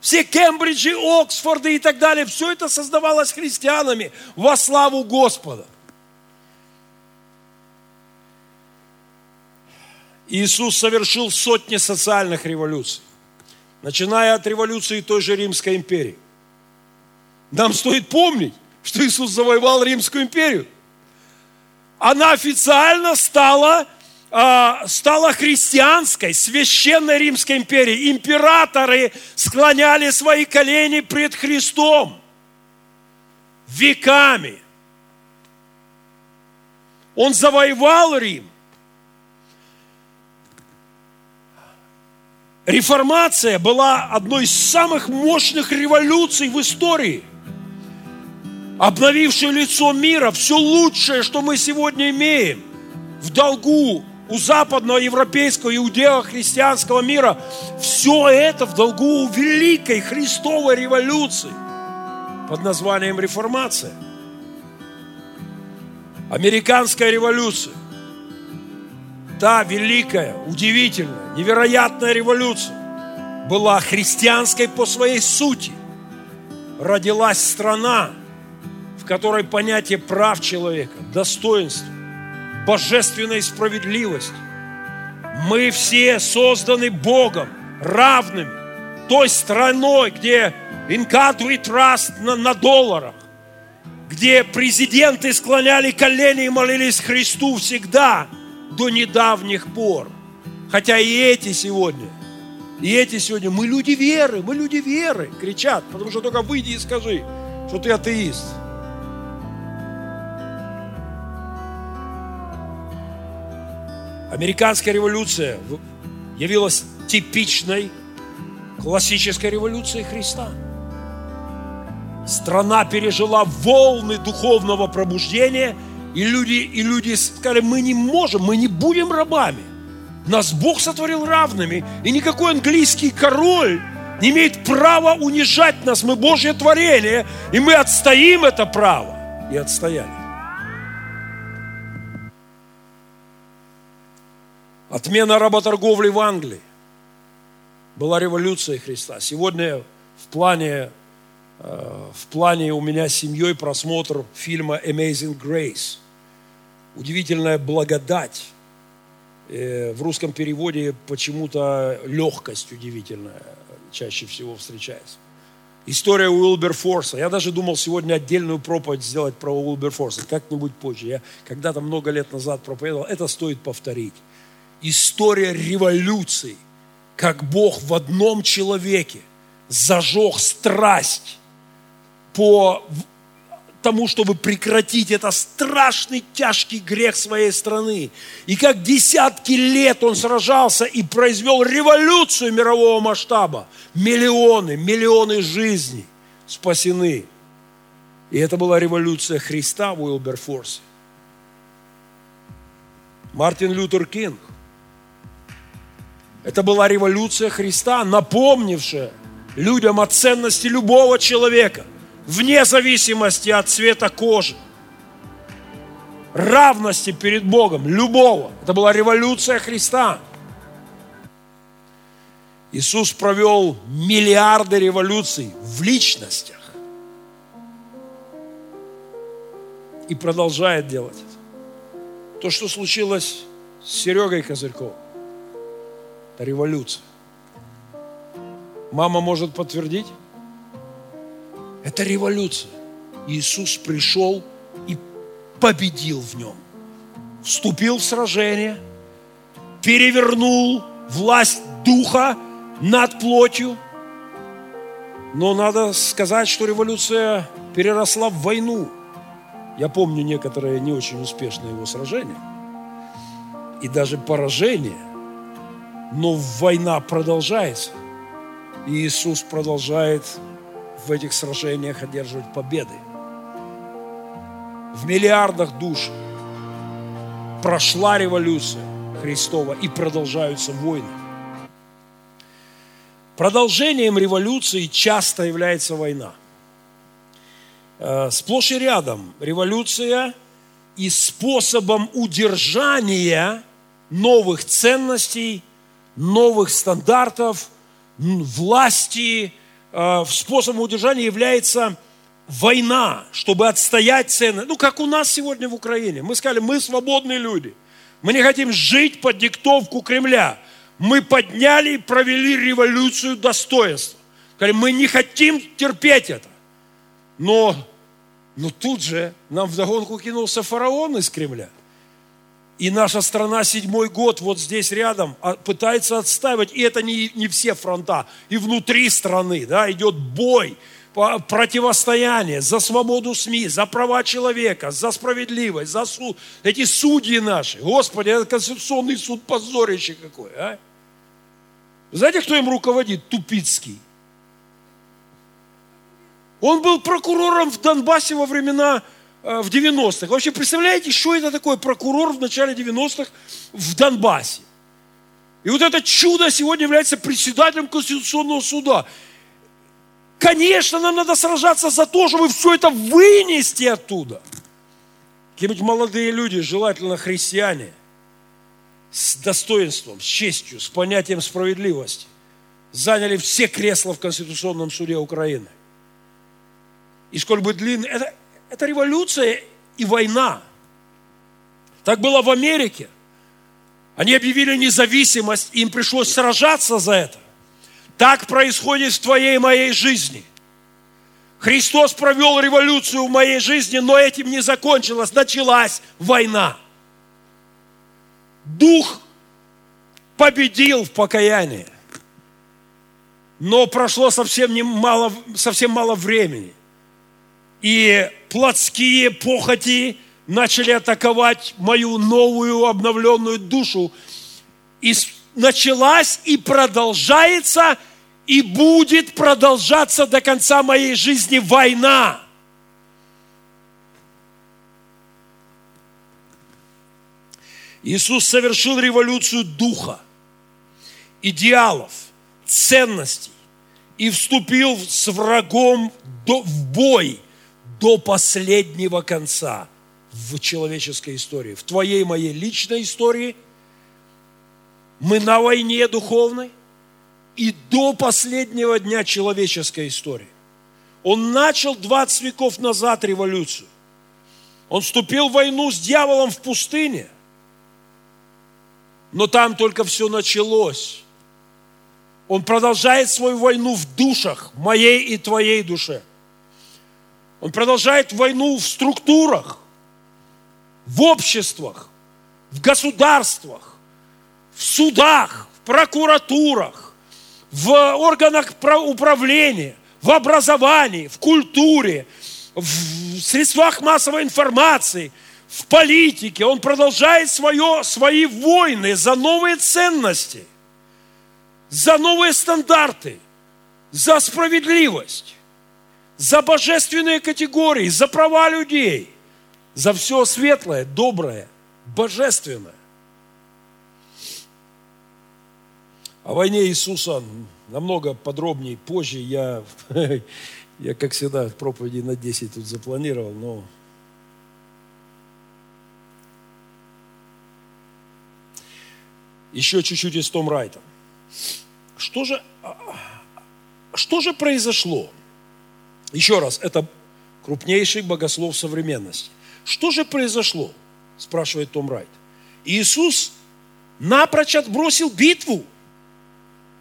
Все Кембриджи, Оксфорды и так далее, все это создавалось христианами во славу Господа. Иисус совершил сотни социальных революций, начиная от революции той же Римской империи. Нам стоит помнить, что Иисус завоевал Римскую империю. Она официально стала, стала христианской, священной Римской империей. Императоры склоняли свои колени пред Христом веками. Он завоевал Рим. Реформация была одной из самых мощных революций в истории, обновившей лицо мира. Все лучшее, что мы сегодня имеем в долгу у западного, европейского, иудео-христианского мира, все это в долгу у великой Христовой революции под названием Реформация. Американская революция. Та великая, удивительная, невероятная революция была христианской по своей сути. Родилась страна, в которой понятие прав человека, достоинства, божественной справедливости. Мы все созданы Богом, равными той страной, где инкаду и траст на, на долларах, где президенты склоняли колени и молились Христу всегда, до недавних пор. Хотя и эти сегодня, и эти сегодня, мы люди веры, мы люди веры, кричат, потому что только выйди и скажи, что ты атеист. Американская революция явилась типичной классической революцией Христа. Страна пережила волны духовного пробуждения, И люди, и люди сказали, мы не можем, мы не будем рабами. Нас Бог сотворил равными. И никакой английский король не имеет права унижать нас. Мы Божье творение, и мы отстоим это право. И отстояли. Отмена работорговли в Англии была революция Христа. Сегодня в плане, в плане у меня с семьей просмотр фильма «Amazing Grace». Удивительная благодать. В русском переводе почему-то легкость удивительная чаще всего встречается. История Уилберфорса. Я даже думал сегодня отдельную проповедь сделать про Уилберфорса. Как-нибудь позже. Я когда-то много лет назад проповедовал. Это стоит повторить. История революции. Как Бог в одном человеке зажег страсть по тому, чтобы прекратить этот страшный, тяжкий грех своей страны. И как десятки лет он сражался и произвел революцию мирового масштаба. Миллионы, миллионы жизней спасены. И это была революция Христа в Уилберфорсе. Мартин Лютер Кинг. Это была революция Христа, напомнившая людям о ценности любого человека, вне зависимости от цвета кожи, равности перед Богом, любого. Это была революция Христа. Иисус провел миллиарды революций в личностях и продолжает делать это. То, что случилось с Серегой Козырьковым, это революция. Мама может подтвердить? Это революция. Иисус пришел и победил в нем. Вступил в сражение, перевернул власть духа над плотью. Но надо сказать, что революция переросла в войну. Я помню некоторые не очень успешные его сражения и даже поражения, но война продолжается. И Иисус продолжает в этих сражениях одерживать победы. В миллиардах душ прошла революция Христова и продолжаются войны. Продолжением революции часто является война. Сплошь и рядом революция и способом удержания новых ценностей, новых стандартов, власти, способом удержания является война, чтобы отстоять цены. Ну, как у нас сегодня в Украине. Мы сказали, мы свободные люди. Мы не хотим жить под диктовку Кремля. Мы подняли и провели революцию достоинства. Сказали, мы не хотим терпеть это. Но, но тут же нам вдогонку кинулся фараон из Кремля. И наша страна седьмой год вот здесь рядом пытается отстаивать. И это не, не все фронта. И внутри страны, да, идет бой, противостояние за свободу СМИ, за права человека, за справедливость, за суд. Эти судьи наши. Господи, это Конституционный суд, позорище какое, а? Знаете, кто им руководит? Тупицкий. Он был прокурором в Донбассе во времена э, в девяностых. Вообще, представляете, что это такое прокурор в начале девяностых в Донбассе? И вот это чудо сегодня является председателем Конституционного суда. Конечно, нам надо сражаться за то, чтобы все это вынести оттуда. Какие-нибудь молодые люди, желательно христиане, с достоинством, с честью, с понятием справедливости, заняли все кресла в Конституционном суде Украины. И сколь бы длинный... Это, это революция и война. Так было в Америке. Они объявили независимость, им пришлось сражаться за это. Так происходит в твоей и моей жизни. Христос провел революцию в моей жизни, но этим не закончилось. Началась война. Дух победил в покаянии. Но прошло совсем немало, совсем мало времени. И плотские похоти начали атаковать мою новую обновленную душу. И началась и продолжается, и будет продолжаться до конца моей жизни война. Иисус совершил революцию духа, идеалов, ценностей и вступил с врагом в бой до последнего конца в человеческой истории, в твоей и моей личной истории. Мы на войне духовной и до последнего дня человеческой истории. Он начал двадцать веков назад революцию. Он вступил в войну с дьяволом в пустыне, но там только все началось. Он продолжает свою войну в душах, моей и твоей душе. Он продолжает войну в структурах, в обществах, в государствах, в судах, в прокуратурах, в органах управления, в образовании, в культуре, в средствах массовой информации, в политике. Он продолжает свое, свои войны за новые ценности, за новые стандарты, за справедливость. за божественные категории, за права людей, за все светлое, доброе, божественное. О войне Иисуса намного подробнее позже. Я, я как всегда, проповеди на десять тут запланировал, но... Еще чуть-чуть из Том Райта. Что же, что же произошло? Еще раз, это крупнейший богослов современности. Что же произошло? Спрашивает Том Райт. Иисус напрочь отбросил битву,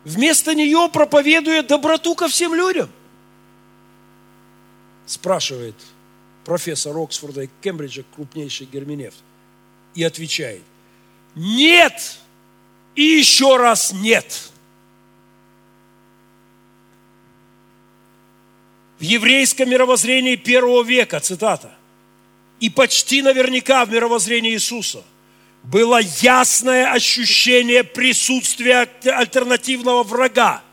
вместо нее проповедуя доброту ко всем людям. Спрашивает профессор Оксфорда и Кембриджа, крупнейший герменевт, и отвечает: нет! И еще раз нет. В еврейском мировоззрении первого века, цитата, и почти наверняка в мировоззрении Иисуса было ясное ощущение присутствия альтернативного врага,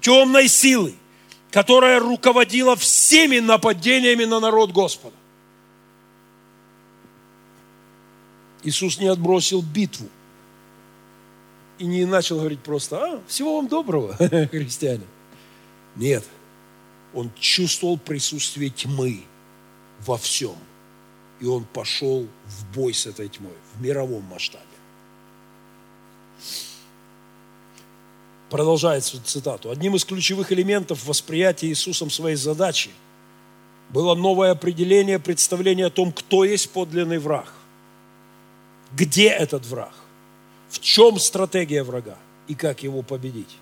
темной силы, которая руководила всеми нападениями на народ Господа. Иисус не отбросил битву. И не начал говорить просто: а, всего вам доброго, христиане. Нет, он чувствовал присутствие тьмы во всем. И он пошел в бой с этой тьмой в мировом масштабе. Продолжается цитату. Одним из ключевых элементов восприятия Иисусом своей задачи было новое определение, представление о том, кто есть подлинный враг, где этот враг, в чем стратегия врага и как его победить.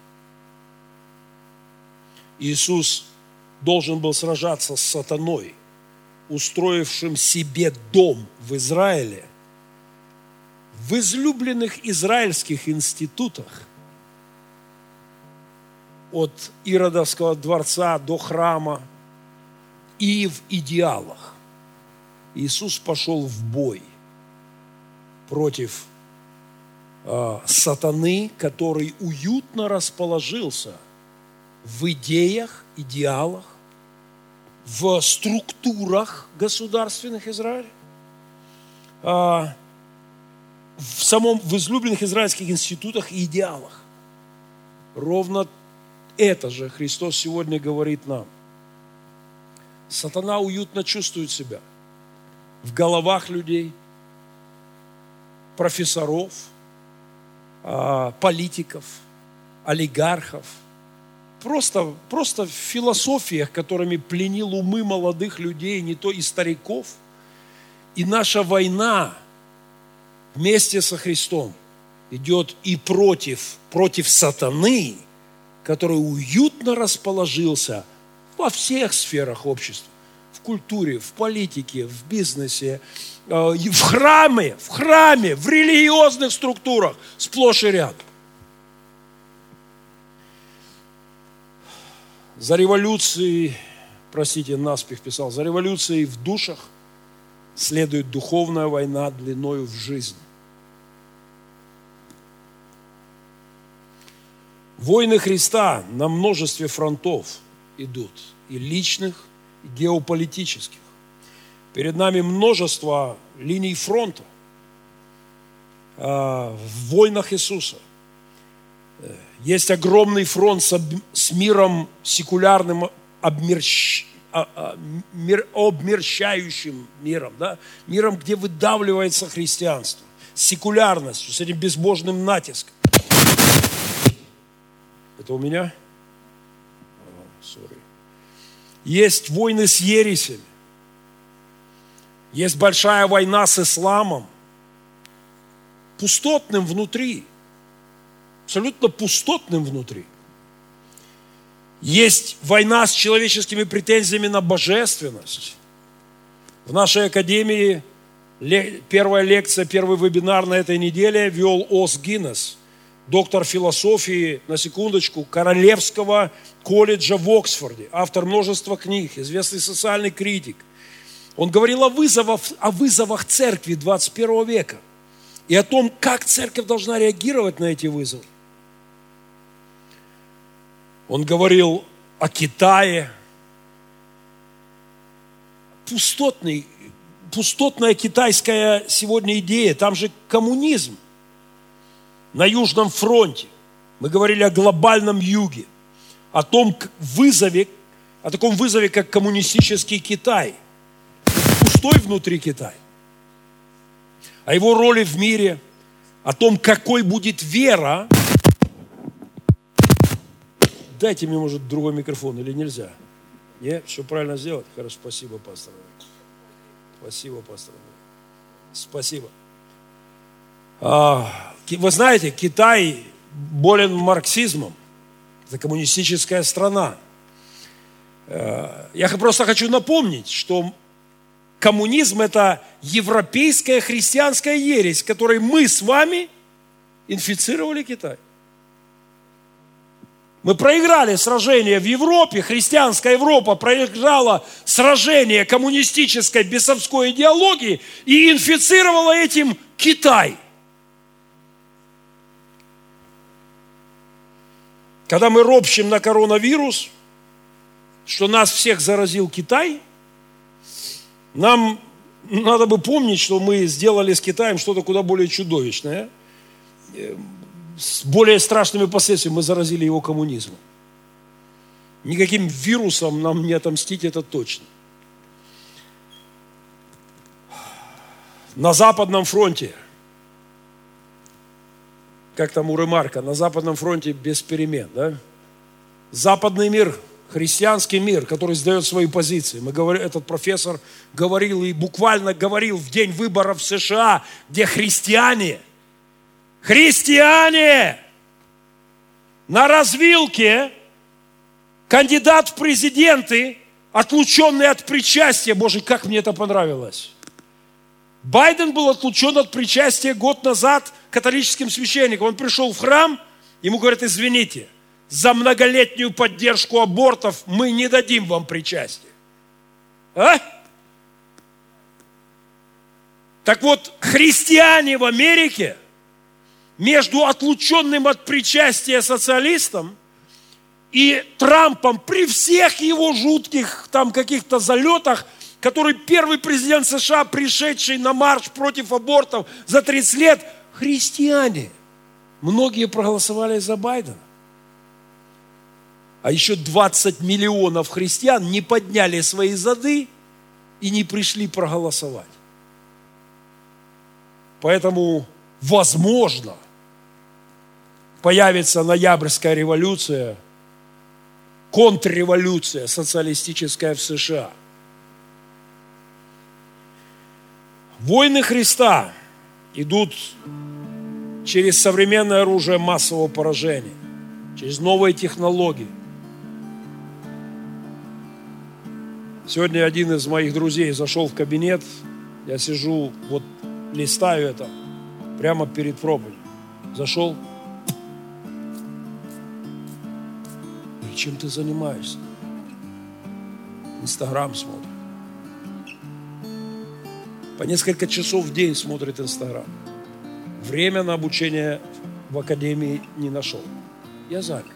Иисус должен был сражаться с сатаной, устроившим себе дом в Израиле, в излюбленных израильских институтах, от Иродовского дворца до храма и в идеалах. Иисус пошел в бой против сатаны, который уютно расположился в идеях, идеалах, в структурах государственных Израиля, в самом, в излюбленных израильских институтах и идеалах. Ровно это же Христос сегодня говорит нам. Сатана уютно чувствует себя в головах людей, профессоров, политиков, олигархов, просто, просто в философиях, которыми пленил умы молодых людей, не то и стариков. И наша война вместе со Христом идет и против, против сатаны, который уютно расположился во всех сферах общества, в культуре, в политике, в бизнесе, в храме, в храме, в религиозных структурах сплошь и рядом. За революцией, простите, наспех писал, за революцией в душах следует духовная война длиною в жизнь. Войны Христа на множестве фронтов идут, и личных, и геополитических. Перед нами множество линий фронта э, в войнах Иисуса. Есть огромный фронт с, об, с миром секулярным, обмерщ, обмер, обмерщающим миром, да? Миром, где выдавливается христианство, с секулярностью, с этим безбожным натиском. Это у меня? Сори. Есть войны с ересями. Есть большая война с исламом, пустотным внутри, абсолютно пустотным внутри. Есть война с человеческими претензиями на божественность. В нашей академии первая лекция, первый вебинар на этой неделе вел Оз Гиннес, доктор философии, на секундочку, Королевского колледжа в Оксфорде, автор множества книг, известный социальный критик. Он говорил о вызовах, о вызовах церкви двадцать первого века и о том, как церковь должна реагировать на эти вызовы. Он говорил о Китае, пустотный, пустотная китайская сегодня идея. Там же коммунизм на Южном фронте. Мы говорили о глобальном юге, о том вызове, о таком вызове, как коммунистический Китай. Пустой внутри Китай. О его роли в мире, о том, какой будет вера. Дайте мне, может, другой микрофон, или нельзя? Нет? Все правильно сделать? Хорошо, спасибо, пастор. Спасибо, пастор. Спасибо. А, вы знаете, Китай болен марксизмом. Это коммунистическая страна. Я просто хочу напомнить, что коммунизм – это европейская христианская ересь, которой мы с вами инфицировали Китай. Мы проиграли сражение в Европе, христианская Европа проиграла сражение коммунистической бесовской идеологии и инфицировала этим Китай. Когда мы ропщем на коронавирус, что нас всех заразил Китай, нам надо бы помнить, что мы сделали с Китаем что-то куда более чудовищное, с более страшными последствиями. Мы заразили его коммунизмом. Никаким вирусом нам не отомстить, это точно. На Западном фронте, как там у Ремарка, на Западном фронте без перемен, да? Западный мир, христианский мир, который сдает свои позиции. Мы говорим, этот профессор говорил и буквально говорил в день выборов в США, где христиане Христиане! На развилке кандидат в президенты, отлученный от причастия. Боже, как мне это понравилось. Байден был отлучен от причастия год назад католическим священником. Он пришел в храм, ему говорят, извините, за многолетнюю поддержку абортов мы не дадим вам причастия. А? Так вот, христиане в Америке между отлученным от причастия социалистом и Трампом при всех его жутких там каких-то залетах, который первый президент США, пришедший на марш против абортов за тридцать лет, христиане. Многие проголосовали за Байдена. А еще двадцать миллионов христиан не подняли свои зады и не пришли проголосовать. Поэтому, возможно, появится ноябрьская революция, контрреволюция социалистическая в США. Войны Христа идут через современное оружие массового поражения, через новые технологии. Сегодня один из моих друзей зашел в кабинет, я сижу, вот листаю это, прямо перед проповедью. Зашел. Чем ты занимаешься? Инстаграм смотрит. По несколько часов в день смотрит Инстаграм. Время на обучение в академии не нашел. Я занят.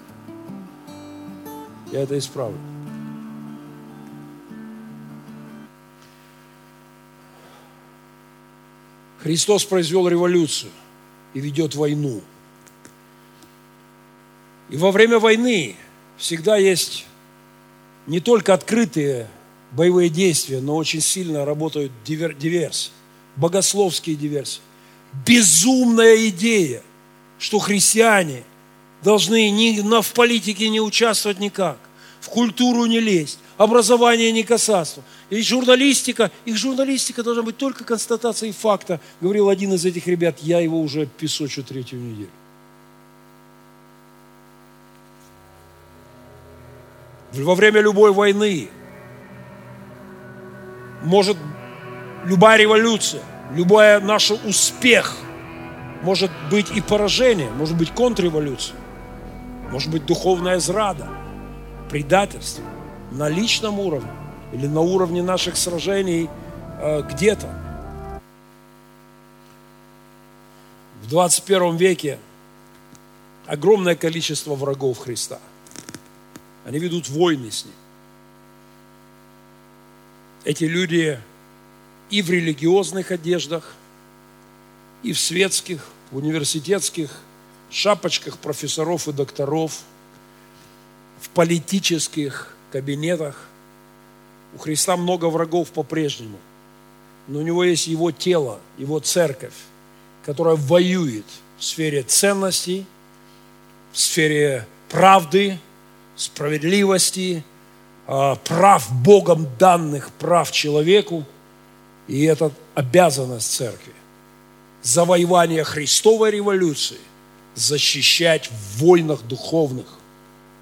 Я это исправлю. Христос произвел революцию и ведет войну. И во время войны всегда есть не только открытые боевые действия, но очень сильно работают дивер, диверсии, богословские диверсии. Безумная идея, что христиане должны ни, на, в политике не участвовать никак, в культуру не лезть, образование не касаться. И журналистика, их журналистика должна быть только констатацией факта, говорил один из этих ребят, я его уже песочу третью неделю. Во время любой войны может любая революция, любой наш успех может быть и поражение, может быть контрреволюция, может быть духовная зрада, предательство на личном уровне или на уровне наших сражений э, где-то. В двадцать первом веке огромное количество врагов Христа. Они ведут войны с ним. эти люди и в религиозных одеждах, и в светских, в университетских шапочках профессоров и докторов, в политических кабинетах. У Христа много врагов по-прежнему, но у него есть его тело, его церковь, которая воюет в сфере ценностей, в сфере правды, справедливости, прав Богом данных, прав человеку. И это обязанность церкви. Завоевание Христовой революции защищать в войнах духовных,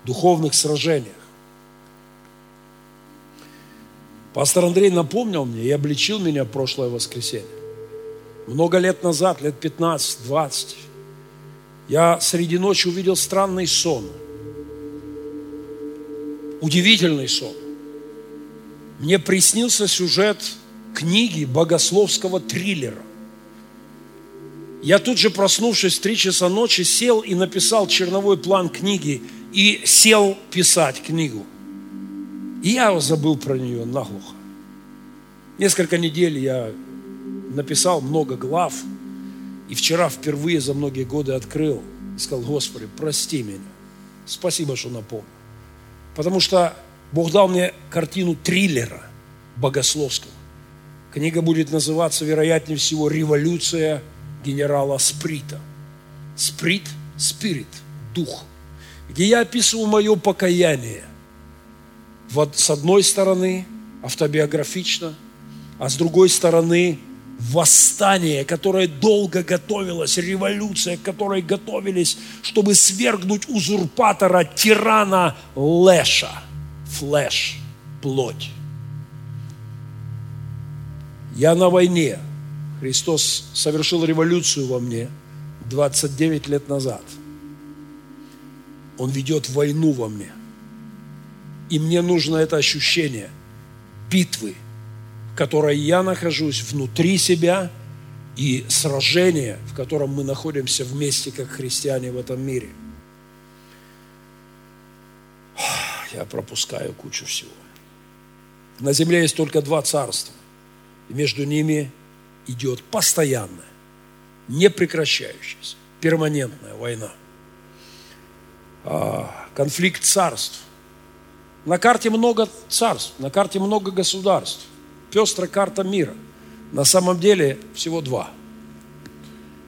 духовных сражениях. Пастор Андрей напомнил мне и обличил меня в прошлое воскресенье. Много лет назад, лет пятнадцать-двадцать, я среди ночи увидел странный сон. Удивительный сон. Мне приснился сюжет книги богословского триллера. Я тут же, проснувшись в три часа ночи, сел и написал черновой план книги и сел писать книгу. И я забыл про нее наглухо. Несколько недель я написал много глав, и вчера впервые за многие годы открыл и сказал: Господи, прости меня, спасибо, что напомнил. Потому что Бог дал мне картину триллера богословского. Книга будет называться, вероятнее всего, «Революция генерала Сприта». Сприт, спирит, дух. Где я описываю мое покаяние. Вот с одной стороны автобиографично, а с другой стороны восстание, которое долго готовилось, революция, к которой готовились, чтобы свергнуть узурпатора, тирана Леша. Флеш, плоть. Я на войне. Христос совершил революцию во мне двадцать девять лет назад. Он ведет войну во мне. И мне нужно это ощущение битвы, в которой я нахожусь внутри себя, и сражение, в котором мы находимся вместе, как христиане в этом мире. Я пропускаю кучу всего. На земле есть только два царства. И между ними идет постоянная, непрекращающаяся, перманентная война. Конфликт царств. На карте много царств, на карте много государств. Пестрая карта мира. На самом деле всего два.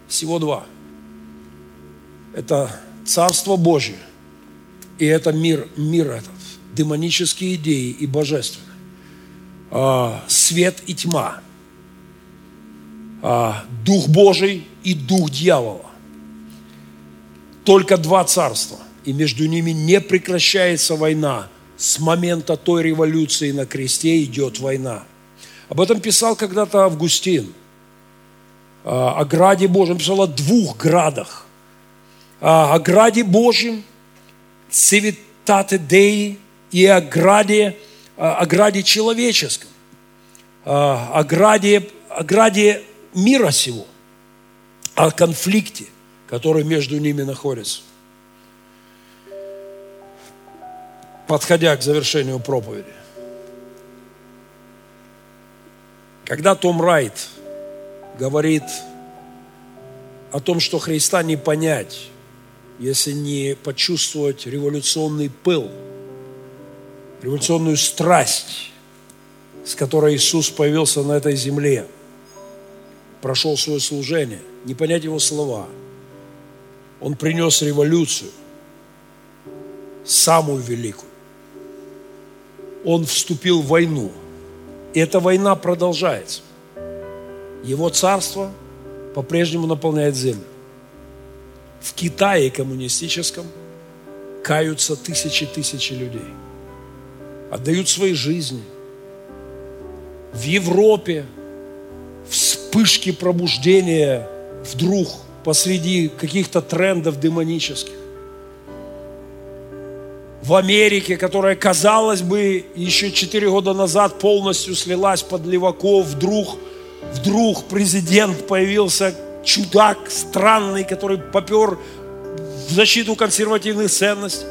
Всего два. Это Царство Божие. И это мир, мир этот. Демонические идеи и божественные. Свет и тьма, Дух Божий и Дух дьявола. Только два царства, и между ними не прекращается война. С момента той революции на кресте идет война. Об этом писал когда-то Августин. О граде Божьем. Он писал о двух градах. О граде Божьем, Civitate Dei, и о граде о граде человеческом, о граде, о граде мира сего, о конфликте, который между ними находится. Подходя к завершению проповеди. Когда Том Райт говорит о том, что Христа не понять, если не почувствовать революционный пыл, революционную страсть, с которой Иисус появился на этой земле, прошел свое служение, не понять его слова. Он принес революцию, самую великую. Он вступил в войну. И эта война продолжается. Его царство по-прежнему наполняет землю. В Китае коммунистическом каются тысячи-тысячи людей. Отдают свои жизни. В Европе вспышки пробуждения вдруг посреди каких-то трендов демонических. В Америке, которая, казалось бы, еще четыре года назад полностью слилась под леваков, вдруг, вдруг президент появился, чудак странный, который попер в защиту консервативных ценностей.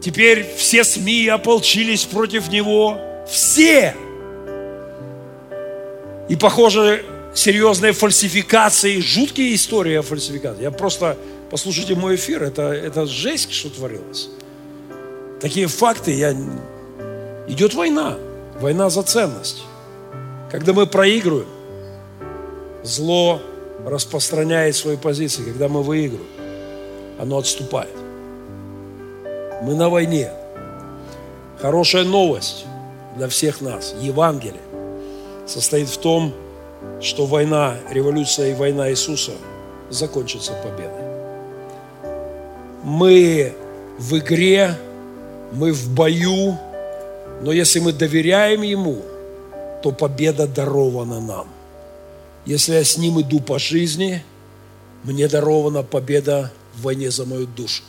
Теперь все СМИ ополчились против него, Все. И, похоже, серьезные фальсификации, жуткие истории о фальсификации. Я просто, послушайте мой эфир, это, это жесть, что творилось. Такие факты, я... идет война, война за ценность. Когда мы проигрываем, зло распространяет свои позиции. Когда мы выигрываем, оно отступает. Мы на войне. Хорошая новость для всех нас, Евангелие, состоит в том, что война, революция и война Иисуса закончится победой. Мы в игре, мы в бою, но если мы доверяем Ему, то победа дарована нам. Если я с Ним иду по жизни, мне дарована победа в войне за мою душу.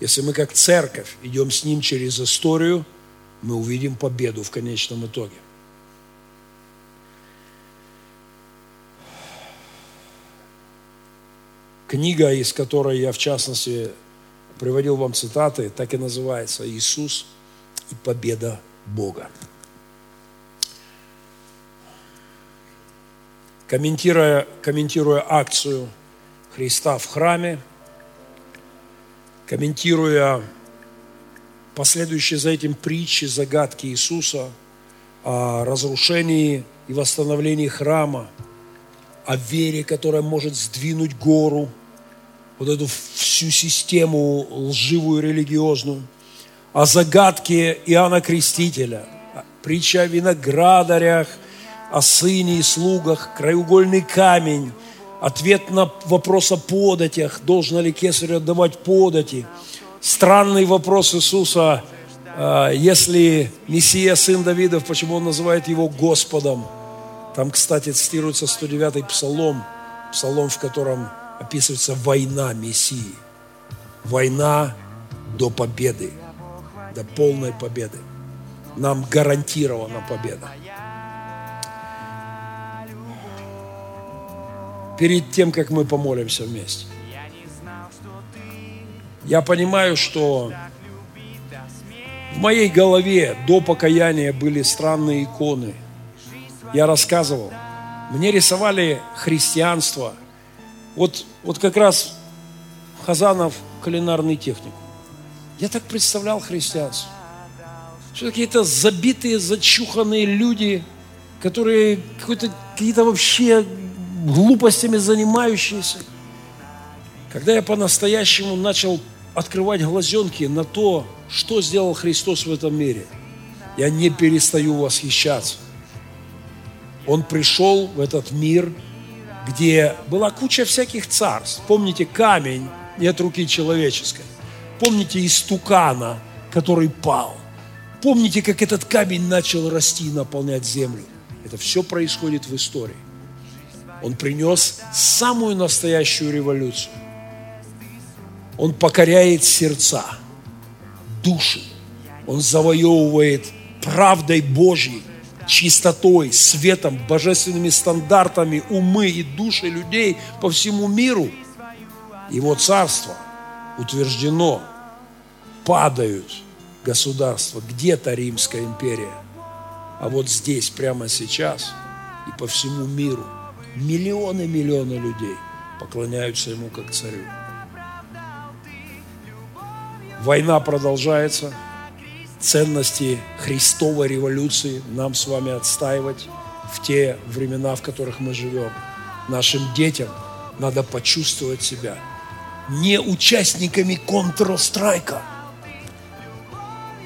Если мы как церковь идем с Ним через историю, мы увидим победу в конечном итоге. Книга, из которой я, в частности, приводил вам цитаты, так и называется «Иисус и победа Бога». Комментируя, комментируя акцию Христа в храме, комментируя последующие за этим притчи, загадки Иисуса о разрушении и восстановлении храма, о вере, которая может сдвинуть гору, вот эту всю систему лживую религиозную, о загадке Иоанна Крестителя, притча о виноградарях, о сыне и слугах, краеугольный камень, ответ на вопрос о податях, должно ли кесарю отдавать подати, странный вопрос Иисуса, если Мессия сын Давидов, почему он называет его Господом? Там, кстати, цитируется сто девятый псалом, псалом, в котором описывается война Мессии, война до победы, до полной победы. Нам гарантирована победа. Перед тем, как мы помолимся вместе. Я понимаю, что в моей голове до покаяния были странные иконы. Я рассказывал. Мне рисовали христианство. Вот, вот как раз Хазанов кулинарный техник. Я так представлял христианство. Что какие-то забитые, зачуханные люди, которые какие-то вообще... глупостями занимающиеся. Когда я по-настоящему начал открывать глазенки на то, что сделал Христос в этом мире, я не перестаю восхищаться. Он пришел в этот мир, где была куча всяких царств. Помните камень, нет руки человеческой. Помните истукана, который пал. Помните, как этот камень начал расти и наполнять землю. Это все происходит в истории. Он принес самую настоящую революцию. Он покоряет сердца, души. Он завоевывает правдой Божьей, чистотой, светом, божественными стандартами умы и души людей по всему миру. Его царство утверждено. Падают государства. Где-то Римская империя. А вот здесь, прямо сейчас и по всему миру миллионы-миллионы людей поклоняются Ему как царю. Война продолжается. Ценности Христовой революции нам с вами отстаивать в те времена, в которых мы живем. Нашим детям надо почувствовать себя не участниками контрстрайка.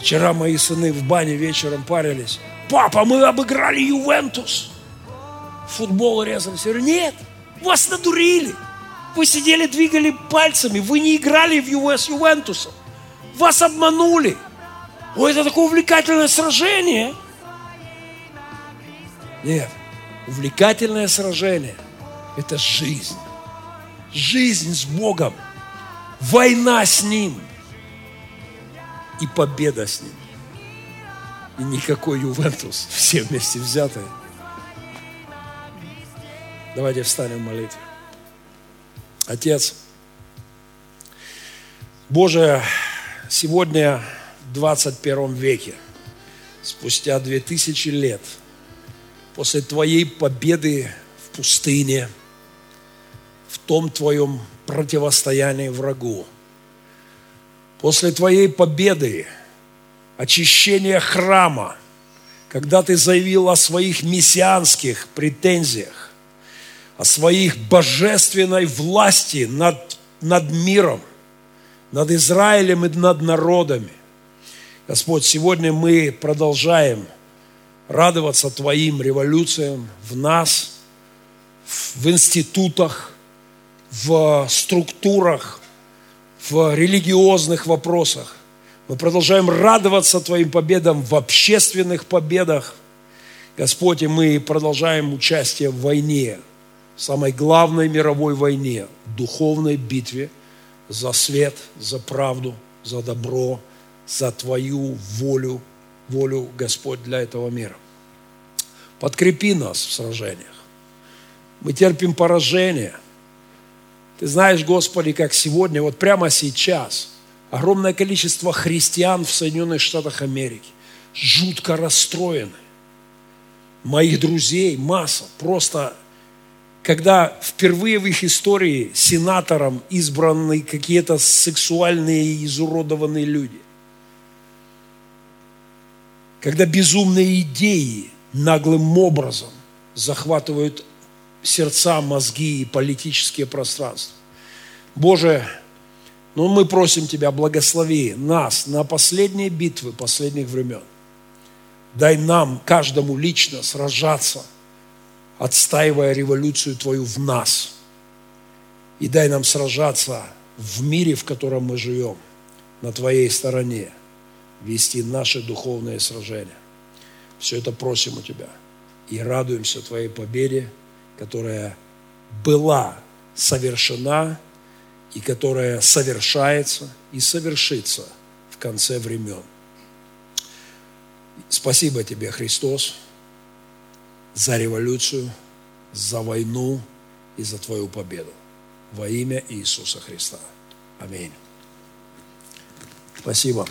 Вчера мои сыны в бане вечером парились. «Папа, мы обыграли Ювентус!» Футбол резались. Я говорю, нет, вас надурили. Вы сидели, двигали пальцами. Вы не играли в ю эс Ювентусом. Вас обманули. Ой, это такое увлекательное сражение. Нет, увлекательное сражение – это жизнь. Жизнь с Богом. Война с Ним. И победа с Ним. И никакой Ювентус. Все вместе взятые. Давайте встанем в молитве. Отец, Боже, сегодня в двадцать первом веке спустя две тысячи лет, после твоей победы в пустыне, в том твоем противостоянии врагу, после твоей победы, очищения храма, когда ты заявил о своих мессианских претензиях, о своих божественной власти над, над миром, над Израилем и над народами. Господь, сегодня мы продолжаем радоваться Твоим революциям в нас, в институтах, в структурах, в религиозных вопросах. Мы продолжаем радоваться Твоим победам в общественных победах. Господь, и мы продолжаем участие в войне, в самой главной мировой войне, в духовной битве за свет, за правду, за добро, за Твою волю, волю, Господь, для этого мира. Подкрепи нас в сражениях. Мы терпим поражение. Ты знаешь, Господи, как сегодня, вот прямо сейчас, огромное количество христиан в Соединенных Штатах Америки жутко расстроены. Моих друзей масса. Просто, когда впервые в их истории сенатором избраны какие-то сексуальные и изуродованные люди. Когда безумные идеи наглым образом захватывают сердца, мозги и политические пространства. Боже, ну мы просим Тебя, благослови нас на последние битвы последних времен. Дай нам, каждому лично, сражаться, отстаивая революцию Твою в нас. И дай нам сражаться в мире, в котором мы живем, на Твоей стороне, вести наши духовные сражения. Все это просим у Тебя и радуемся Твоей победе, которая была совершена и которая совершается и совершится в конце времен. Спасибо Тебе, Христос, за революцию, за войну и за Твою победу. Во имя Иисуса Христа. Аминь. Спасибо.